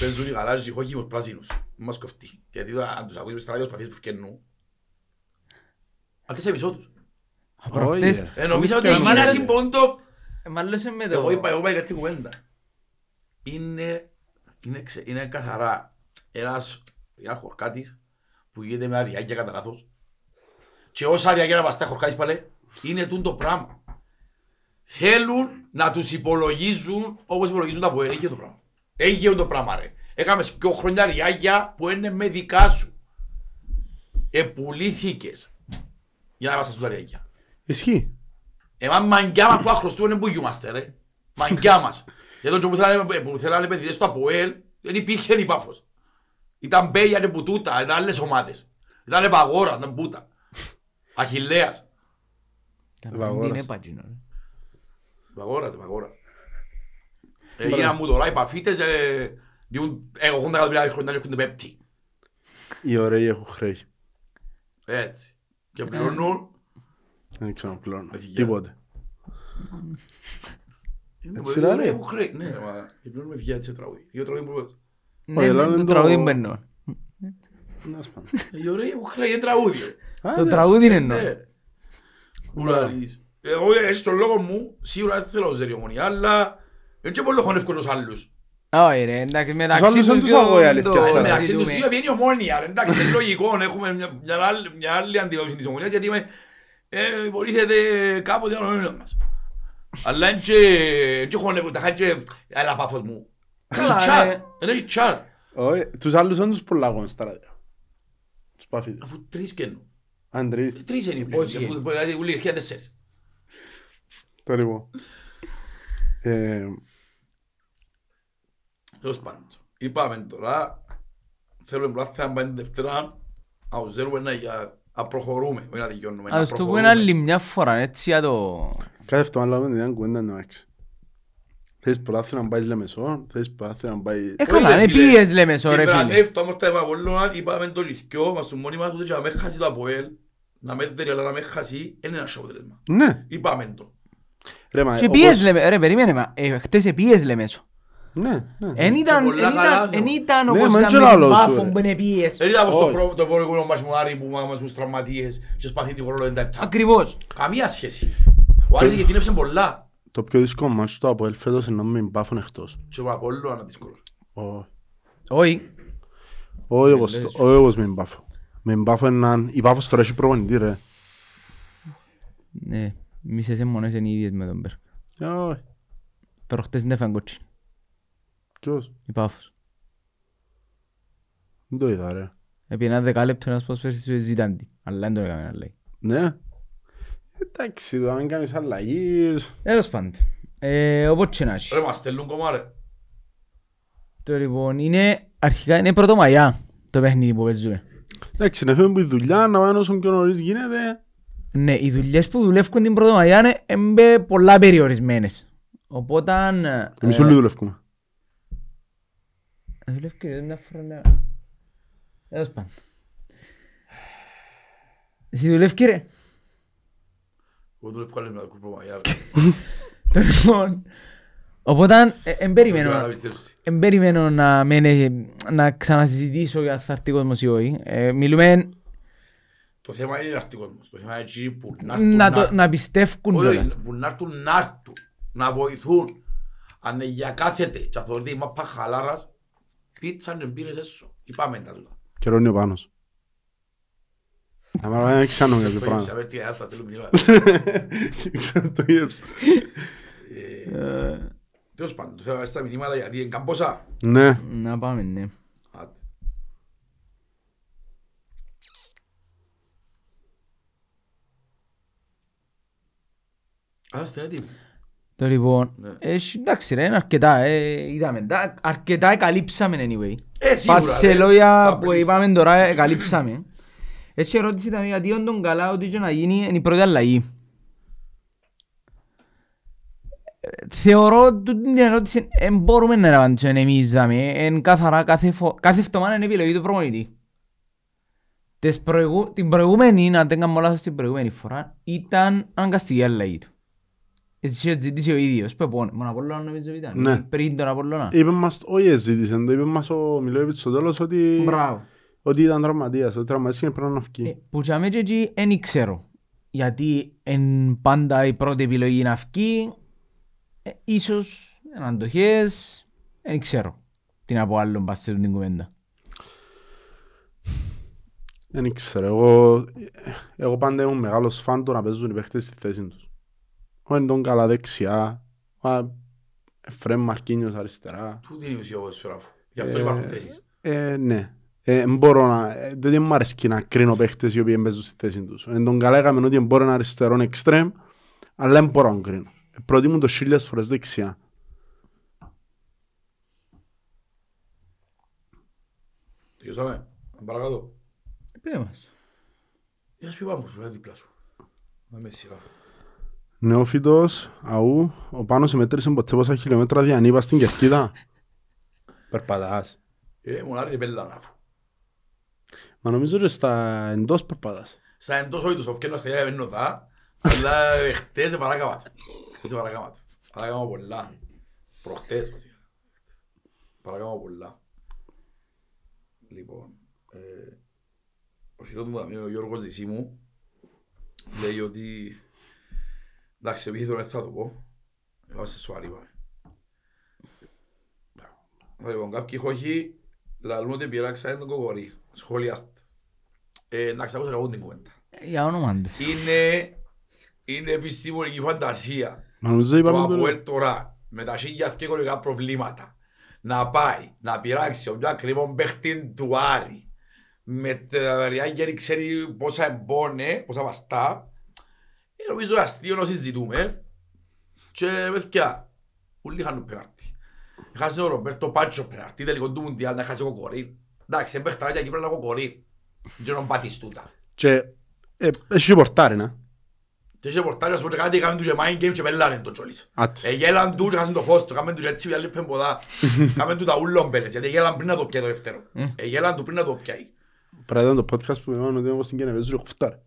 Παίζουν οι γαλάζοι, οι χόχοι, οι πράσινους. Εμάς κοφτεί. Γιατί τώρα αν τους ακούσεις μες στραγιός παθείς που φκαινούν. Αρκέσαι μισό τους. Νομίζω ότι είναι συμπόντο. Εγώ είπα κάτι κουβέντα. Είναι καθαρά ένας χορκάτης που γίνεται με αριάκια κατά λάθος. Και όσα αριάκια να βαστά χορκάτης πάλι είναι το πράγμα. Θέλουν να τους υπολογίζουν όπως υπολογίζουν τα ποέλη. Έγινε το πράγμα ρε. Έκαμε 2 χρόνια αριάκια που είναι με δικά σου. Επουλήθηκες για να βαστάς τα αριάκια. Ισχύει. Εμάς μαγκιά μας που αχρωστούν που γιούμαστε ρε. Μαγκιά μας. Για τον που θέλανε παιδιτές του ΑΠΟΕΛ δεν υπήρχε η Πάφος. Ήταν Μπέγια και Πουτούτα, ήταν άλλες ομάδες. Ήταν Ευαγόρα, ήταν Πούτα. Αχιλλέας. Ευαγόρας. Έγιναν μου τώρα οι παφίτες, διούν 80 χρόνια έρχονται πέπτη. Οι ωραίοι έχουν χρέη. Έτσι. Και πληρώνουν. Δεν ξέρω να πληρώνω. Τίποτε. Έτσι λάρε. Έχω χρέη. Ναι, αλλά πληρώνουμε βγαίνει σε τραγούδι. Για τραγούδι που πες. Ναι, το τραγούδι μπαίνω. Να σπάνω. Οι ωραίοι έχουν χρέη, είναι τραγούδι. Το τραγούδι είναι εννοώ. Ουλαλείς. Εγώ έτσι τον λόγο μου, σίγουρα δεν θέλω να ζερει ομονία, αλλά έτσι πολύ χωνεύκω τους άλλους. Όχι ρε, εντάξει, μεταξύ τους δύο βγαίνει ομόνια. Εντάξει, είναι λογικό, έχουμε μια άλλη αντιμετώπιση της ομονίας, γιατί υπολήθεται κάποτε ο νομίμος μας. Αλλά έτσι χωνεύκω, τα χάτια, αλλά Πάφος μου. Είναι έτσι τσάς. Τους άλλους δεν τους προλάγουν στα ράδια. Τους παφίδες. Αφού τρεις καινού. Αν τρεις. Τρεις είναι οι πόλεις, γιατί ούλοι έρχεται τέσσερις. Το λοιπόν. Τέλος πάντων. Είπαμε τώρα, θέλουμε πράθεια να πάνε Δευτέρα, να ουζέρουμε να προχωρούμε, όχι να δικαιώνουμε. Ας το πούμε άλλη μια φορά, έτσι για το... Κάθε αυτό να λάβουμε την κουβέντα να έξω. Θες πράθεια να πάει Λεμεσό, θες πράθεια να πάει... Καλά, δεν πήγες Λεμεσό ρε φίλε. Ευτό όμως τα επαγγελόνα, είπαμε το λισκιό, μας του μόνοι μας, ούτε και να με χάσει το ΑΠΟΕΛ. Να με δερει αλλά να με χασεί, είναι ένα αποτέλεσμα. Ναι. Είπαμε το. Και πιες λέμε, ρε περίμενε, χτες πιες λέμε σου. Ναι, ναι. Εν ήταν όπως να μην Πάφον που είναι πιες. Εν ήταν όπως το προηγούμενο μας μουνάρι που μας τους τραυματίες και σπαθεί την χρόνο 97. Ακριβώς. Καμία σχέση. Ο Άρης εγκαιτίνευσε πολλά. Το πιο δύσκολο μας το από ελφέτος είναι να μην Πάφον εκτός. Και ο Απόλλου είναι δύσκολο. Όχι. Όχι όπως μην Πάφον. Με Πάφο έναν... Η Πάφος τώρα έχει προπονητή ρε. Ναι, μισές εμμονές είναι οι ίδιες με τον Μπέρκ. Όχι. Pero χτες δεν έφεραν κότσιν. Ποιος? Η Πάφος. Δεν το είδα ρε. Επί ένα δεκάλεπτο ένας πώς φέρσεις ζητάντη. Αλλά δεν τον έκαμε αλλαγή. Ναι. Εντάξει, το αν κάνεις αλλαγή... Έρος πάντε. Όπως και να έχει. Ρε μας στέλνουν κομμά ρε. Το λοιπόν είναι... Αρχικά είναι πρωτομαγιά το παιχνίδι που παίζουμε. Εντάξει, να φύγουμε από τη δουλειά, να πάνε όσο πιο νωρίς γίνεται. Ναι, οι δουλειές που δουλεύουν την Πρωτομαγιά είναι πολλά περιορισμένες. Οπότε... Εμείς όλοι δουλεύουμε. Δουλεύω και δεν αφορά να... Έως πάντα. Εσύ δουλεύκει ρε. Εγώ δουλεύω καλή με τα κουρπομαγιά. Λοιπόν, οπότε εμπεριμένω να ξανασυζητήσω για αρθρικόσμος ή όχι. Μιλούμε... Το θέμα είναι αρθρικόσμος. Το θέμα είναι εκείνοι που να πιστεύουν κιόλας. Που να έρθουν να έρθουν, να βοηθούν. Αν για κάθεται και θα δωρείται η μάπα χαλάρας, πίτσαν εμπειρες έσω. Είπαμε τα δουλειά. Καιρώνει ο Πάνος. Αλλά δεν ξέρω για το πράγμα. Το ίδεψα. Τέλος πάντων, το θέλω να βάζεις τα μηνύματα γιατί είναι καμπόσα. Ναι. Να πάμε, ναι. Ας την έτοιμη. Το λοιπόν, εντάξει ρε, είναι αρκετά, είδαμε, αρκετά εκαλύψαμε anyway. Σίγουρα. Σε λόγια που είπαμε τώρα εκαλύψαμε. Έτσι ερώτηση ήταν γιατί όντων καλά ότι είχε να γίνει είναι η πρώτη αλλαγή. Θεωρώ ότι την ερώτηση δεν μπορούμε να απαντήσουμε εμείς. Είναι καθαρά κάθε εβδομάδα είναι επιλογή του προπονητή. Την προηγούμενη, να την κάνω λάθος την προηγούμενη φορά, ήταν αναγκαστική αλλαγή του. Εσύ ζήτησε ο ίδιος, μόνο Απολλώνα νομίζω ήταν, πριν τον Απολλώνα. Είπε μας, όχι ζήτησε, το είπε μας ο Μιλόεβιτς στο τέλος ότι... Μπράβο. Ότι ήταν τραυματίας, ότι τραυματίας είναι πρέπει να βγει. Που και αμέσως εκεί δεν ήξερω. Γιατί πάντα η πρώτη επιλογή να βγει, ίσως είναι αντοχές, δεν ήξερω. Τι να πω άλλον πας σε την κουβέντα. Δεν ήξερω, εγώ πάντα ήμουν μεγάλος φαν του να παίζουν οι παίχτες στη θέση τους. Ο Εντών καλά δεξιά, ο Εφραίμ Μαρκίνιος αριστερά. Του την ουσία όπως φεράφω, γι' αυτό υπάρχουν θέσεις. Ναι. Δεν μου αρέσει να κρίνω παίχτες οι οποίοι παίζουν στη θέση τους. Εν τον καλά έκαμε ότι μπορώ να αριστερών εξτρέμ, αλλά δεν μπορώ να κρίνω. Προτιμώ το χίλιες φορές δεξιά. Τελειώσαμε, αν παρακάτω. Πήρε μας. Για σου είπαμε, πρέπει να δίπλα σου. Να είμαι σειρά. Νεόφυτος, αού, ο Πάνος εμέτρησε ποτέ πόσα χιλιόμετρα διανύπα στην κερκίδα. Περπατάς. Μονάρει πέλα να αφού. Μα νομίζω ότι στα εντός περπατάς. Στα εντός όχι τους οφκένος θέλει να βαίνουν οδά, αλλά χτες παρακάματε. Παρακάμα πολλά. Προχτές βασικά. Παρακάμα πολλά. Λοιπόν, ο φίλος μου ταμείο, ο Γιώργος Ζησίμου, λέει ότι εντάξει, επειδή δεν θα το πω, θα σε σοβαρή πάρει. Λοιπόν, κάποιοι χωχοί λαλούν ότι πειράξαν τον κοκορί. Σχολιάστε. Να ξακούσαν εγώ την κουβέντα. Για όνομα του. Είναι επιστημονική φαντασία. Το Αποέλ τώρα με τα σύγκια και οικονομικά προβλήματα να πάει να πειράξει ο πιο ακριβό παίχτη του Άρη με τα ριάκια ξέρει πόσα εμπώνε, πόσα βαστά. Νομίζω αστείο να συζητούμε και βέθηκια ούλοι χάνουν πέναρτη. Έχασε ο Ρομπέρτο Πάτσο πέναρτη, τελικό του Μουντιάλ να έχασε κοκορί. Εντάξει, εμπέχτρακια εκεί πρέπει να κοκορεί. Και να μπατιστούτα. Και έχει πορτάρει, ναι. Και έχει πορτάρει, ας πούμε, κάτι έκαμε τους και mind game και πελάνε τον τσόλις. Εγέλαν τους και χάσαν το φως του, έκαμε τους έτσι βγάλει πέμποδά. Έκαμε τους τα ούλων πέλες, γιατί εγέλαν πριν να το πιάει το δεύτερο. Εγέλαν του πριν να το πιάει. Πρέπει να το podcast που είπαμε ότι εγώ στην Κένε παίζουν και χουφτάρει.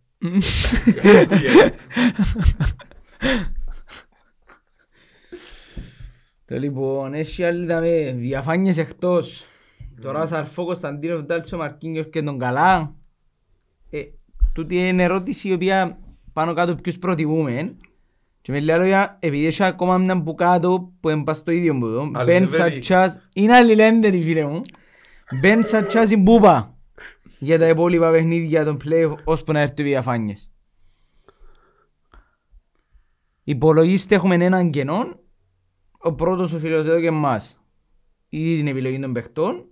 Λοιπόν, έχει άλλη διαφάνειες εκτός. Τώρα Σαρφό, Κωνσταντίνο, Βντάλσο, Μαρκίνιος και τον Καλά. Τούτη είναι ερώτηση η οποία πάνω κάτω ποιους προτιμούμε. Και με λέει λόγια, επειδή έχει ακόμα έναν που κάτω που έμπα στο ίδιο μου εδώ. Είναι αλληλέντερη φίλε μου. Μπεν Σατσάς Μπούπα για τα υπόλοιπα παιχνίδια των play-off ώσπου να έρθουν οι διαφάνειες. Υπολογίστε έχουμε έναν κενό. Ο πρώτος ο φίλος εδώ και εμάς. Ήδη την επιλογή των παιχτών,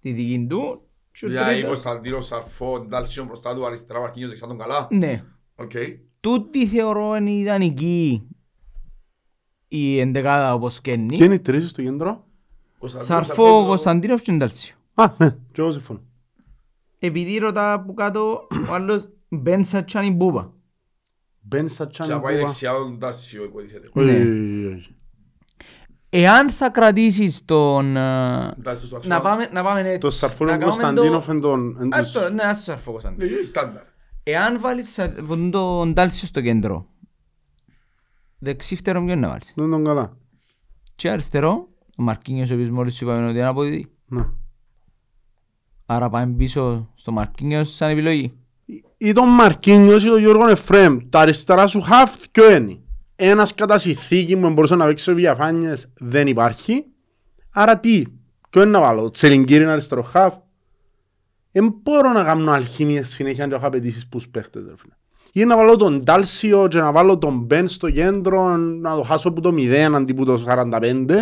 τη δική του. Για η Κωνσταντίνο Σαρφό, Ντάλσιο μπροστά του, αριστερά Μαρκίνιος, δεξιά τον Καλά. Ναι. Τούτη θεωρώ είναι ιδανική η εντεκάδα όπως καίνει. Και είναι οι τρεις στο κέντρο. Σαρφό, Κωνσταντίνο και Ντάλσιο. Α, ναι, και εγώ συμφωνώ. Επειδή ρωτά από κάτω ο άλλος Μπεν Σατσάνι Μπούπα. Μπεν Σατσάνι Μπούπα. Και πάει δεξιά τον Ντάλσιο υποτίθεται. Εάν θα κρατήσεις τον... Να πάμε έτσι. Το Σαρφό Κωνσταντίνο φεντών... Ναι, ας το Σαρφό Κωνσταντίνο. Εάν βάλεις τον Τάλσιο στο κέντρο, δεξίφτερο ποιον να βάλεις? Δεν τον καλά. Και αριστερό, ο Μαρκίνιος, ο οποίος μόλις είπαμε ότι είναι αποδίδει. Άρα πάμε πίσω στο Μαρκίνιος σαν επιλογή. Ή τον Μαρκίνιος ή τον Γιώργο Εφραίμ. Τα αριστερά σου χαφ ποιο είναι? Ένας κατά συνθήκη που μπορούσε να παίξει διαφάνειες δεν υπάρχει. Άρα τι, ποιο είναι να βάλω? Τσελιγκύρι είναι αριστερό χαφ. Δεν μπορώ να κάνω αλχήμιες συνέχεια αν έχω απαιτήσεις που σπέχτες. Ή να βάλω τον Ντάλσιο και να βάλω τον Μπεν στο κέντρο, να το χάσω από το 0 αντί που το 45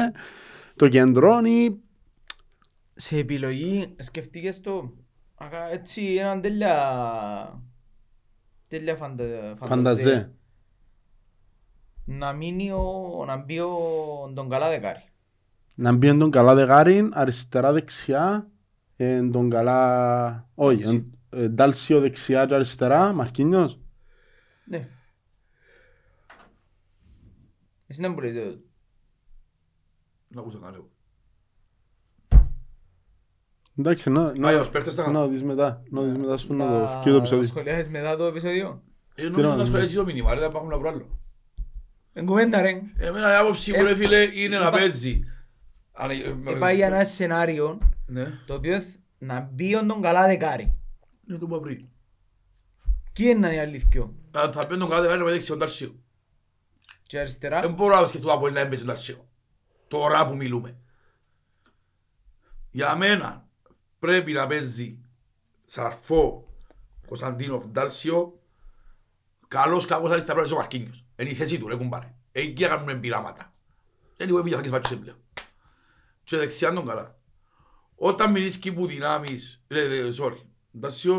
το κέντρο. Ή... σε επιλογή σκεφτείκες το έτσι έναν τέλεια φανταζέ. Να μείνει να μπει τον καλά δεκάρι. Να μπει τον καλά δεκάρι, αριστερά δεξιά. Εν τον καλά... όχι, Ντάλσιο δεξιά και αριστερά, Μαρκίνιος. Ναι. Εσύ να μπορείς εδώ. Να ακούσα κανένα. Εντάξει, να δεις μετά. Να δεις μετά στο επεισόδιο. Σχολιάζεις μετά το επεισόδιο. Νομίζω να σχολιάζεις το μήνυμα, δεν πάμε να βρω άλλο. Εγκουμέντα ρε. Εμένα η άποψη μου ρε φίλε είναι να παίζει. Υπάρχει ένα σενάριο το οποίο να μπει τον καλά δεκάρι. Δεν το είπα πριν. Κι είναι η αλήθεια. Θα μπει τον καλά δεκάρι να παίξει τον Ταρσίου. Και αριστερά. Δεν μπορώ να σκεφτώ από να παίξει τον Ταρσίου. Τώρα που μιλούμε. Για μένα πρέπει να παίζει Σαρφό, Κωνσταντίνοφ, Ταρσίου. Καλός κακός αριστερά πρέπει να παίξει ο Μαρκίνιος. Είναι η θέση του ρε κουμπάρε. Εκεί να κάνουμε πειράματα. Δεν είναι η θέση και δεξιά τον καλά. Όταν μιλήσεις που δυνάμεις,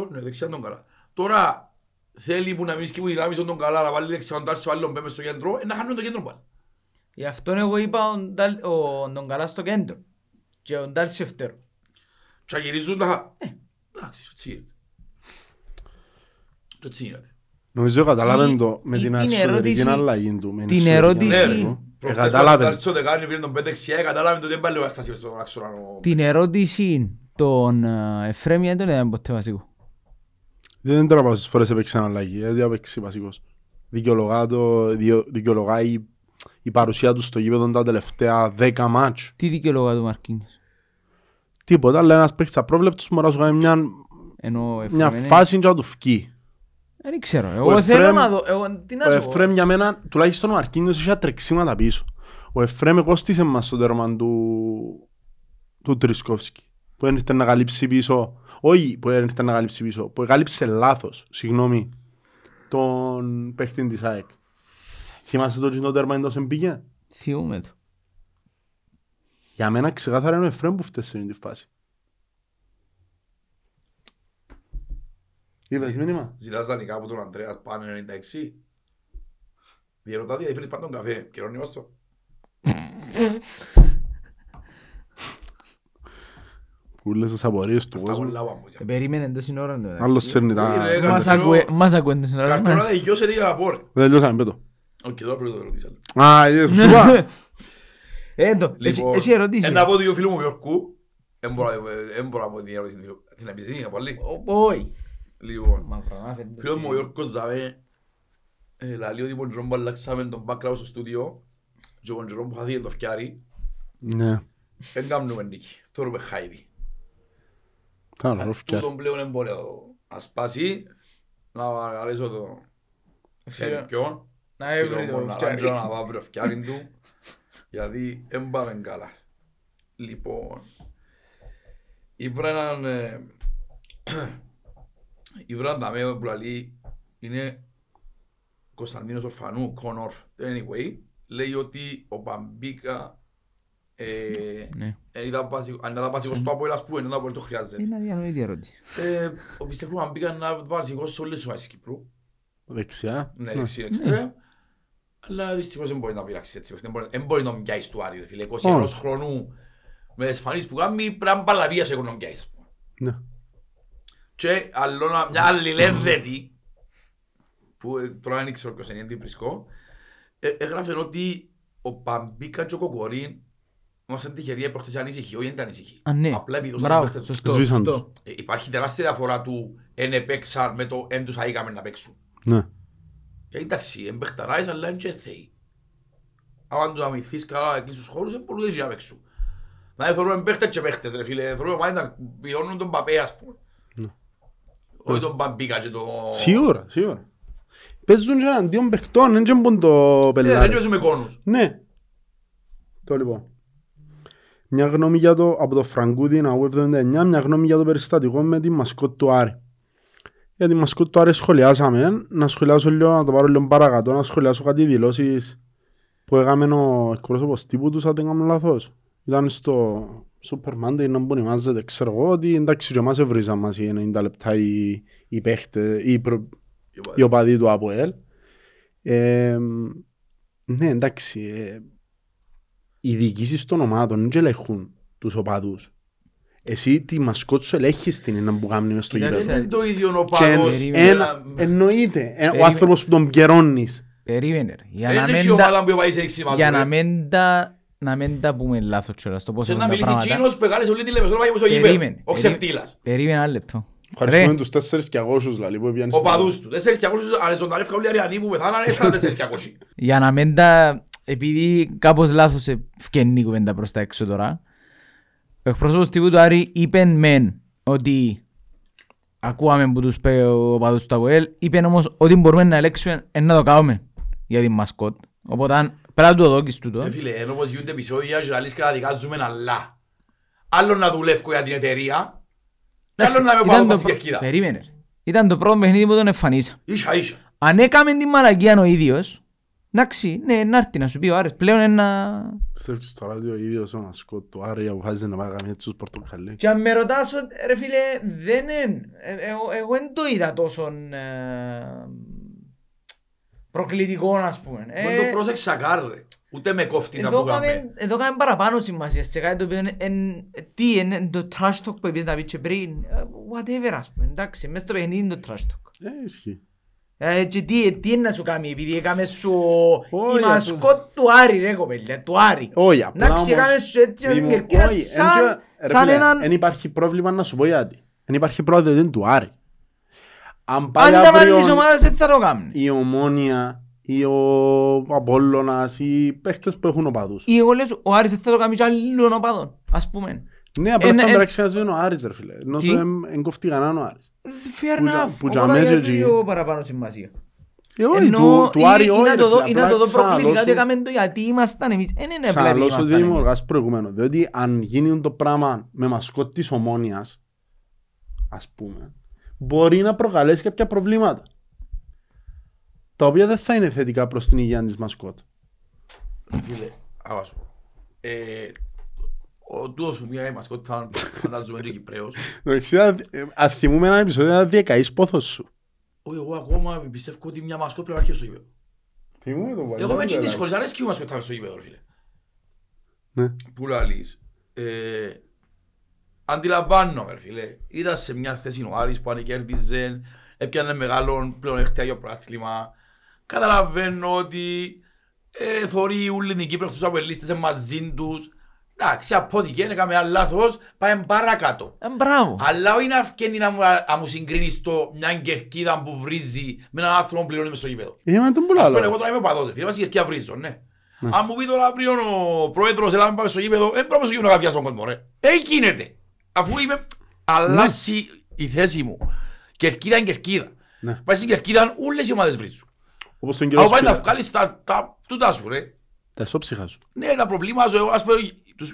δεξιά τον καλά. Τώρα θέλει που να μιλήσεις που δυνάμεις τον καλά, να βάλει δεξιά τον Τάρσιο, άλλον πέμε στο κέντρο, να χάνουμε το κέντρο πάλι. Γι' αυτόν εγώ είπα τον καλά στο κέντρο και τον Τάρσιο ευτέρω. Και να γυρίζουν τα... εντάξει, έτσι γίνεται. Έτσι γίνεται. Νομίζω καταλάβαινε το με την ασφαιρετική αλλαγή του. Την ερώτηση... προφτές το δεκάρι πήρε τον 5-6 καταλάβει το ότι έμπαλε ο Αστασίου στον Αξορανό. Την ερώτηση των Εφραίμ γιατί τον έδινε ποτέ βασικό. Δεν τώρα πόσες φορές έπαιξε αναλλαγή, δεν έπαιξε βασικός. Δικαιολογά η παρουσία του στο γήπεδο τα τελευταία 10 μάτς. Τι δικαιολογά του Μαρκίνιος? Τίποτα, αλλά ένας παίκτης απρόβλεπτος μπορεί να σου κάνει μια φάση και να του φκεί. Δεν ξέρω, εγώ θέλω να δω. Ο Εφραίμ για μένα, τουλάχιστον ο Μαρκίνιος είχε τρεξίματα πίσω. Ο Εφραίμ κόστισε μας στο τέρμα του Τρισκόφσκι. Που έρχεται να καλύψει πίσω, όχι που έρχεται να καλύψει πίσω, που καλύψε λάθος, συγγνώμη, τον παίχτη της ΑΕΚ. Θυμάσαι το κοινό τέρμα εντός εμπήκε? Θυμούμε το. Για μένα ξεκάθαρα είναι ο Εφραίμ που φταίει σε αυτή τη φάση. Είπες μήνυμα. Ζητάς δανεικά από τον Αντρέα πάνε 96. Διερωτά διαφέρεις πάντα τον καφέ. Καιρώνει μας το. Πούλες τις απορίες του κόσμου. Περίμενε το σύνορα. Άλλος σέρνει τα... μας ακούνε το σύνορα. Καρτώνα δικαιώσετε για να πω ρε. Δεν τελειώσαμε πέτω. Οκ, τώρα πρέπει να το ρωτήσω. Α, είδες που είπα. Έντο, εσύ ερωτήσει. Ένα από δύο φίλου μου Βιορκού. Λοιπόν, φίλος μου ο Γιώργος Ζαβέ λέει ότι τον Γιώργο αλλάξαμε τον background στο στούντιο και τον Γιώργο θα δίνει το φτιάρι. Ναι. Δεν κάνουμε νίκη, θέλουμε χάιδι. Αυτό τον πλέον δεν μπορεί να σπάσει, να αρέσω το χέρικιόν, φίλο μου να ράντζω να βάβει το φτιάρι του, γιατί δεν πάμε καλά. Λοιπόν, ήβρα έναν... η βρανταμέα που λέει είναι Κωνσταντίνος Ορφανού, Κόνορφ, anyway, λέει ότι ο Μπαμπίκα αν ήταν βασικός στο Απόελ, ας πούμε, ήταν το χρειάζεται. Είναι αδιανοητή ερώτηση. Ο πιστεύω ο Μπαμπίκα είναι βασικός σε όλες τις ομάδες της Κύπρου. Δεξιά. Ναι, δεξιά, εξτρέμ. Αλλά δυστυχώς δεν μπορεί να πειράξει έτσι, δεν μπορεί να μοιάζει του Άρη, ρε φίλε. 21 χρόνου με τις φανείς που κάνει, πράγμα παλαβία σε οικονομιά. Και μια άλλη λένδετη, που τώρα δεν ξέρω ποιος είναι, δεν βρισκώ, έγραφε ότι ο Παμπίκα και ο Κοκορίν Όμως ήταν τυχερή έπροχτες ανησυχή, όχι δεν ήταν ανησυχή. Α, ναι. Απλά επιδόσαν σωστό. Υπάρχει τεράστια διαφορά του εν επέξαν με το εν τους αίγαμε να παίξουν. Ναι. Εντάξει, εν παιχταράεις αλλά εν και θέει. Αν τους αμυθείς καλά να κλείσεις τους χώρους, εν μπορούν να παίξουν. Δηλαδή θέλουμε παίχτες και παίχτες ρε φίλε, θέλουμε μάλλον να πηδώνουν τον Παπέ ας πούμε. Όχι τον Παμπίκα και τον... Σίγουρα, σίγουρα. Παίζουν και αντίον παιχτών, δεν τσέμπουν το πελάρι. Δεν παίζουν με κόνους. Ναι. Το λοιπόν. Μια γνώμη για το, από το Φραγκούδι, AU79, μια γνώμη για το περιστατικό με τη μασκότ του Άρη. Για τη μασκότ του Άρη σχολιάσαμε, να σχολιάσω λίγο, να το πάρω λίγο παρακατώ, να σχολιάσω κάτι δηλώσεις που έκαμε ο εκπρόσωπος τύπου τους, αν δεν έκαμε λάθος. Ήταν στο Super Monday να μπονιμάζεται, ξέρω εγώ, ότι εντάξει και εμάς ευρύσαν μας οι 90 λεπτά οι παίχτες, οι οπαδοί του ΑΠΟΕΛ. Ναι, εντάξει. Οι διοικήσεις των ομάδων δεν ελέγχουν τους οπαδούς. Εσύ τη μασκότ σου ελέγχεις την έναν που γάμνει μες στο γήπεδο. Δεν είναι το ίδιο ο παδός. Εννοείται. Ο άνθρωπος που τον πιερώνεις. Περίμενε. Για να μην τα πούμε λάθος τώρα στο πόσο είναι τα πράγματα. Να μιλήσει Τζίνος που έκανες όλη τη λεπεσόνα και μες στο γήπεδο. Ο ξεφτύλας. Περίμενε άλλο λεπτό. Ευχαριστούμε τους 4.500 λαλί που πιάνεις. Ο παδούς του. 4.500 επειδή κάπως λάθος ευκαινεί η κουβέντα προς τα έξω τώρα, ο εκπρόσωπος τύπου του Άρη είπε μεν ότι ακούαμε που τους πει ο παδούς του ΑΚΟΕΛ, είπε όμως ότι μπορούμε να ελέγξουμε να το κάνουμε για την μασκότ. Οπότε πέρα του το δόκις τούτο. Φίλε, ενώ πως γίνονται επεισόδια και να λες καταδικάζουμε αλλά άλλο να δουλεύω για την εταιρεία και άλλο να με πάω από την κερκίδα. Περίμενε. Ήταν το πρώτο παιχνίδι που τον εμφανίσα. Ίσα. Αν έκαμε την μαλακία ο ίδιος. Εντάξει, ναι, να έρθει να σου πει ο Άρης πλέον ένα... Πιστεύεις τώρα ότι ο ίδιος ο μασκότ του Άρη αποφάσισε να πάει καμία τους πορτοκαλί. Και αν με ρωτάς, ρε φίλε, δεν είναι... Εγώ δεν το είδα τόσο προκλητικό, ας πούμε. Δεν το πρόσεξα κάρρε, ούτε με κόφτη να βγάλουμε. Εδώ κάνουμε παραπάνω σημασία σε κάτι το οποίο είναι... Τι είναι το trash talk που είπες να πεις πριν, whatever, ας πούμε. Εντάξει, μέσα στο παιχνίδι είναι το trash talk. Ισχύει. Και τι είναι να σου κάνει, επειδή έκαμε σου η μασκότ του Άρη ρε κοπέλια, του Άρη. Όχι, απλά όμως... Να ξεκάμε σου έτσι με την κερκίδα σαν έναν... Εν υπάρχει πρόβλημα να σου πω γιατί. Εν υπάρχει πρόβλημα ότι είναι του Άρη. Αν τα βάλεις ομάδας έτσι θα το κάνουν. Η Ομόνια, ή ο Απόλλωνας, οι παίχτες που έχουν οπαδούς. Ή εγώ λέω σου, ο Άρης θα το κάνει και άλλων οπαδών, ας πούμε. Ναι, απλά θα παραξιάζουν ο Άρης ρε φίλε, ενώ δεν κοφτεί κανέναν ο Άρης. Fair enough, οπότε γιατί λίγο παραπάνω σημασία. Ενώ ή να το δω προκλητικά ότι έκαμε το γιατί ήμασταν εμείς, δεν είναι απλά επειδή ήμασταν εμείς. Σαν λόγω δημιουργάς προηγουμένου, διότι αν γίνει το πράγμα με μασκότ της Ομόνοιας, ας πούμε, μπορεί να προκαλέσει κάποια προβλήματα, τα οποία δεν θα είναι θετικά προς την υγεία της μασκότ. Φίλε, ας πω. Ο τούτος που μία μασκότ θα φαντάζομαι και ο Κυπρέος. Αν θυμούμε έναν επεισόδιο να διακαείς πόθος σου. Όχι, εγώ ακόμα πιστεύω ότι μία μασκότ πρέπει να έρχεται στο γήπεδο. Θυμούμε το παλιά. Εγώ με τις χωρίς αρέσκει ο μασκότ θα έρχεται στο γήπεδο, φίλε. Ναι. Πού λαλείς. Αντιλαμβάνομαι, φίλε. Ήταν σε μια θέση ο Άρης που ανεκέρδιζε, έπιανε μεγάλον πλεονέκτημα για πρωτάθλημα. Καταλαβαίνω ότι θωρεί όλοι την Κύπρο στους απελίστες μαζί τους. Εντάξει, από ό,τι και έκαμε ένα λάθος, πάμε παρακάτω. Αλλά όχι να φκένει να μου συγκρίνεις το μια κερκίδα που βρίζει με έναν άνθρωπο που πληρώνει μες στο γήπεδο. Ας πω εγώ τώρα είμαι ο παδός, φίλε, βάζει κερκίδα βρίζω, ναι. Αν μου πει τώρα αύριο ο πρόεδρος, έλα να πάμε στο γήπεδο, δεν πρέπει στο γήπεδο να καβιάσω τον κόσμο, ρε. Γίνεται. Αφού είμαι, αλλάζει η θέση μου. Κερκίδα είναι κερκίδα. Πάει στην κερκίδα, όλες οι ομάδες βρίζουν. Αν πάει να βγάλεις τα τούτα σου, ρε. Τα ισόψυχα σου. Ναι, τα προβλήματα σου, ας πω,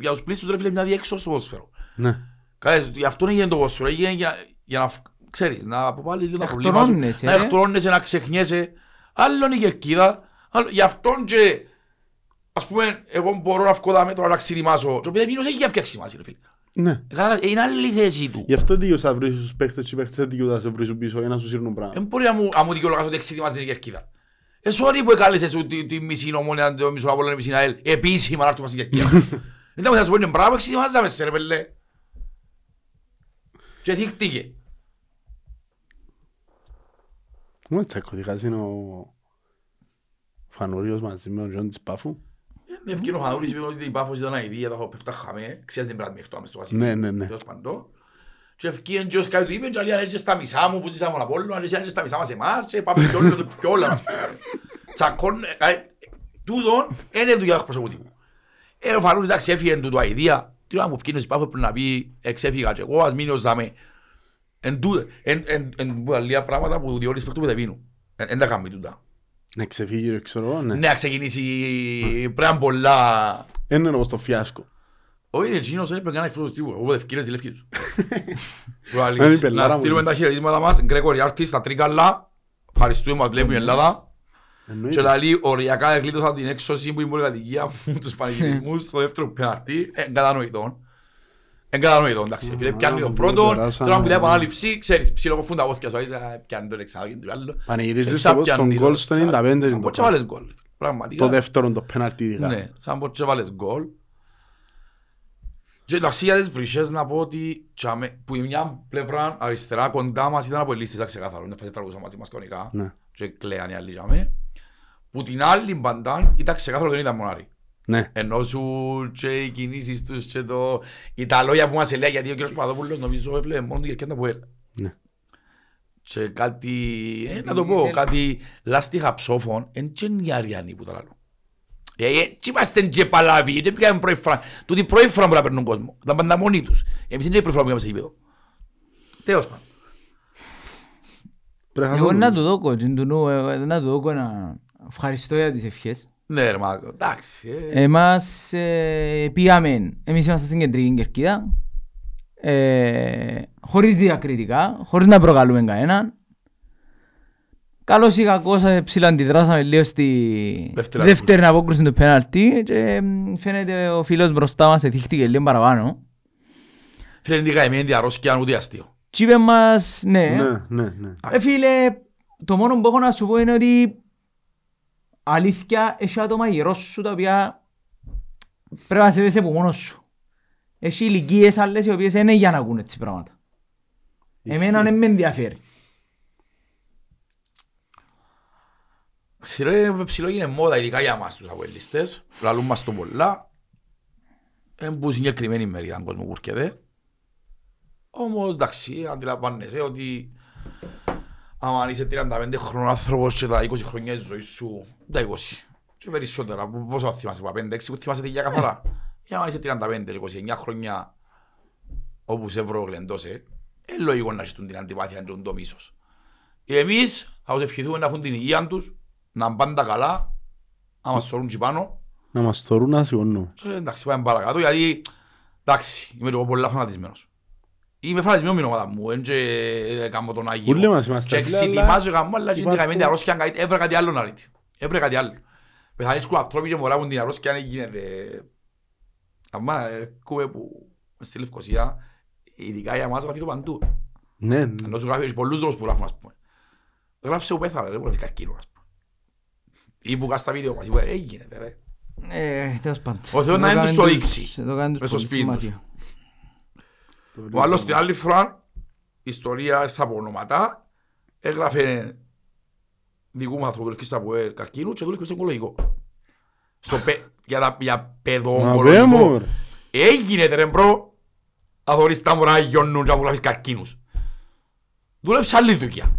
για τους πλήστους ρε φίλε μια διέξω στο ποδόσφαιρο. Ναι. Καλές, γι' αυτό έγινε το ποδόσφαιρο, έγινε για να, ξέρεις, να αποβάλεις λίγο τα προβλήματα σου, να εχτρώνεσαι, να ξεχνιέσαι. Άλλον η κερκίδα, γι' αυτόν και, ας πούμε, εγώ μπορώ να βγω τα μέτρα να ξεδιμάσω. Και ο Πιδεμίνος έχει φτιάξει μαζί ρε φίλε. Ναι. Είναι άλλη θέση του. Γι' αυτό δικαιούς θα βρεις τους παίχτες και παίχτες δεν δικαιούς θα σε βρεις πίσω για να σου σύρνουν πράγμα. Εν μπορεί να μου δικαιολογάς ότι ξεδιμάζεις την κερκίδα. Sorry που έκαλεσες τη μισή Ομόνια, το μισό Απόλλωνα, μισή ΑΕΛ, επίσημα να έρθουμε στην Κερκίδα. Ήταν που θα σου πω είναι μπράβο, εξετοιμάζαμε σε ρε πέλε. Και θύχτηκε. Μου τσακωδικάζει είναι ο Φανουρίου μαζί με ο Γιώργος της Πάφου. Ευκαιρό Χαναούλης είπε ότι η Πάφος ήταν αηδία, τα πέφταχαμε, ξέρετε την πράγμα αυτό στο βασίλειο. Ναι. Και ευκαιρόν και ως κάτι του είπε και άλλοι ανέριζε στα μισά μου που ζήσαμε από όλο, ανέριζε στα μισά μας εμάς και πάμε και όλα μας πήγαμε. Τσακών, τούτον, είναι δουλειά προσωπική μου. Ο Φανούλης εντάξει έφυγε του το αηδία, τι ώρα μου ευκαιρίνος η Πάφος πρέπει να πει εξέφυγα και εγώ ας μείνει ως δάμε. Να ξεφύγει, ξέρω, ναι. Ναι, να ξεκινήσει πράγμα πολλά. Είναι όπως το φιάσκο. Όχι, εκείνος δεν έπρεπε να έχει πρόσωπος τίποτα, οπότε ευκαιρές δηλεύκει τους. Να στείλουμε τα χαιρετίσματα μας, Γκρέκορη Άρτης, στα Τρίκαλα, ευχαριστούμε που βλέπουμε η Ελλάδα. Και λαλεί, οριακά εκλείτωσα την έξωση που είναι πολυκατοικία μου, τους πανηγυρισμούς, στο δεύτερο πέναρτι, εγκατανοητών. Εγκατανοητών, εντάξει, πιάνει τον πρώτον, τώρα που λέει επανάληψη, ξέρεις, ψιλοκοφούν τα πόθηκια σου, πιάνει τον εξάδιο και το άλλο. Πανηγυρίζεις τον γκολ στο 95. Σαν πότσο βάλες γκολ, πραγματικά. Το δεύτερο, το πέναλτι, δηλαδή. Ναι, σαν πότσο βάλες γκολ. Και εντάξει, για τις βρυσές να πω ότι που η μια πλευρά αριστερά κοντά μας ήταν από ελίστης, ήταν ξεκάθαρο, είναι φάση τραγούσα μαζί μας κανονικά και κλαίαν οι άλλοι για μέ. Που την άλλη παντάν ήταν ξεκάθαρο ότι δεν ήταν μονάρι. Ενώ σου και οι κινήσεις τους και τα λόγια που μας έλεγε, γιατί ο κ. Παπαδόπουλος νομίζω έβλεπε μόνο την κερκέντα που έλεγε. Και κάτι, να το πω, κάτι λάστιχα ψόφων, εν και νιαριανοί που τα λάλλουν. Τι είμαστε και παλάβοι, δεν πήγαμε πρώτη φορά, τούτη πρώτη φορά που να παίρνουν κόσμο, ήταν πάντα μόνοι τους. Εμείς είναι η πρώτη φορά που είμαστε εκεί πέρα. Τέλος πάντων. Εγώ να του δώκω, να του δώκω ένα ευχαριστώ για τις ευχές. Ναι ρε Μάκο, εντάξει. Εμάς πήγαμε, εμείς είμαστε στην κεντρική Κερκίδα, χωρίς διακριτικά, χωρίς να προκαλούμε κανέναν. Καλώς ή κακώς ψηλοαντιδράσαμε λίγο στη δεύτερη απόκριση του πέναλτι και φαίνεται ο φίλος μπροστά μας εθίχτηκε λίγο παραπάνω. Φαίνεται καημένη αρρώσκεια ούτε αστείο. Τι είπε μας, ναι. Φίλε, το μόνο που έχω να σου πω είναι ότι αλήθεια, έχει άτομα γύρω σου τα οποία πρέπει να σε βέσαι από μόνος σου. Έχει ηλικίες άλλες οι οποίες είναι για να ακούνε τις πράγματα. Εμένα δεν με ενδιαφέρει. Ξηρέ ψηλό είναι μόδα ειδικά για εμάς τους αποελίστες. Λαλούν μας το πολλά. Εν που συγκεκριμένη μέρη ήταν κόσμο που έρχεται. Όμως εντάξει, αντιλαμβάνεσαι ότι αν είσαι 35 χρόνων άνθρωπος και τα 20 χρόνια της ζωής σου, τα 20 και περισσότερα, πόσο θυμάσαι, 5-6 που θυμάσαι για καθαρά. Αν είσαι 35-29 χρόνια όπου σε βρογλεντώσε, λογικό να ζητούν την αντιπάθεια και το μίσος. Εμείς θα τους ευχηθούμε να έχουν την υγεία τους, να πάνε τα καλά, να μας θωρούν και πάνω. Να μας θωρούν, να σιγωνούν. Εντάξει, πάμε παρακάτω, γιατί εντάξει, είμαι εγώ πολλά φανατισμένος. Είμαι φανατισμένος με ομάδα μου, δεν κάνω τον Άγιο. Και εξετοιμάζω γαμμό, αλλά και καημένη αρρώσκια, έβρε κάτι άλλο να ρίτη. Έβρε κάτι άλλο. Πεθανίσκουν ανθρώποι και μωράβουν την αρρώσκια, αν γίνεται. Αμά, έρχομαι που στη Λευκοσία, ειδικά για μας γράφει το παντού. Ενώ σου γράφει πολλούς δρόμους που γράφουν, ας πούμε. Γράψε που πέθανε, δεν μπορεί να φ ή που κάστα βίντεο μας, έγινε ρε. Τέλος πάντων. Ο Θεός να είναι τους το δείξει, μες στο σπίτι τους. Ο άλλος την άλλη φορά, ιστορία θα πω ονόματα, έγραφε δικού μας ανθρωπολευκής από καρκίνου και δούλευκε στο οικολογικό. Για παιδοογκολογικό. Έγινε ρε μπρο, θα δωρείς τα μωρά γιώνουν και θα γράφεις καρκίνους. Δούλεψε άλλη δουλειά.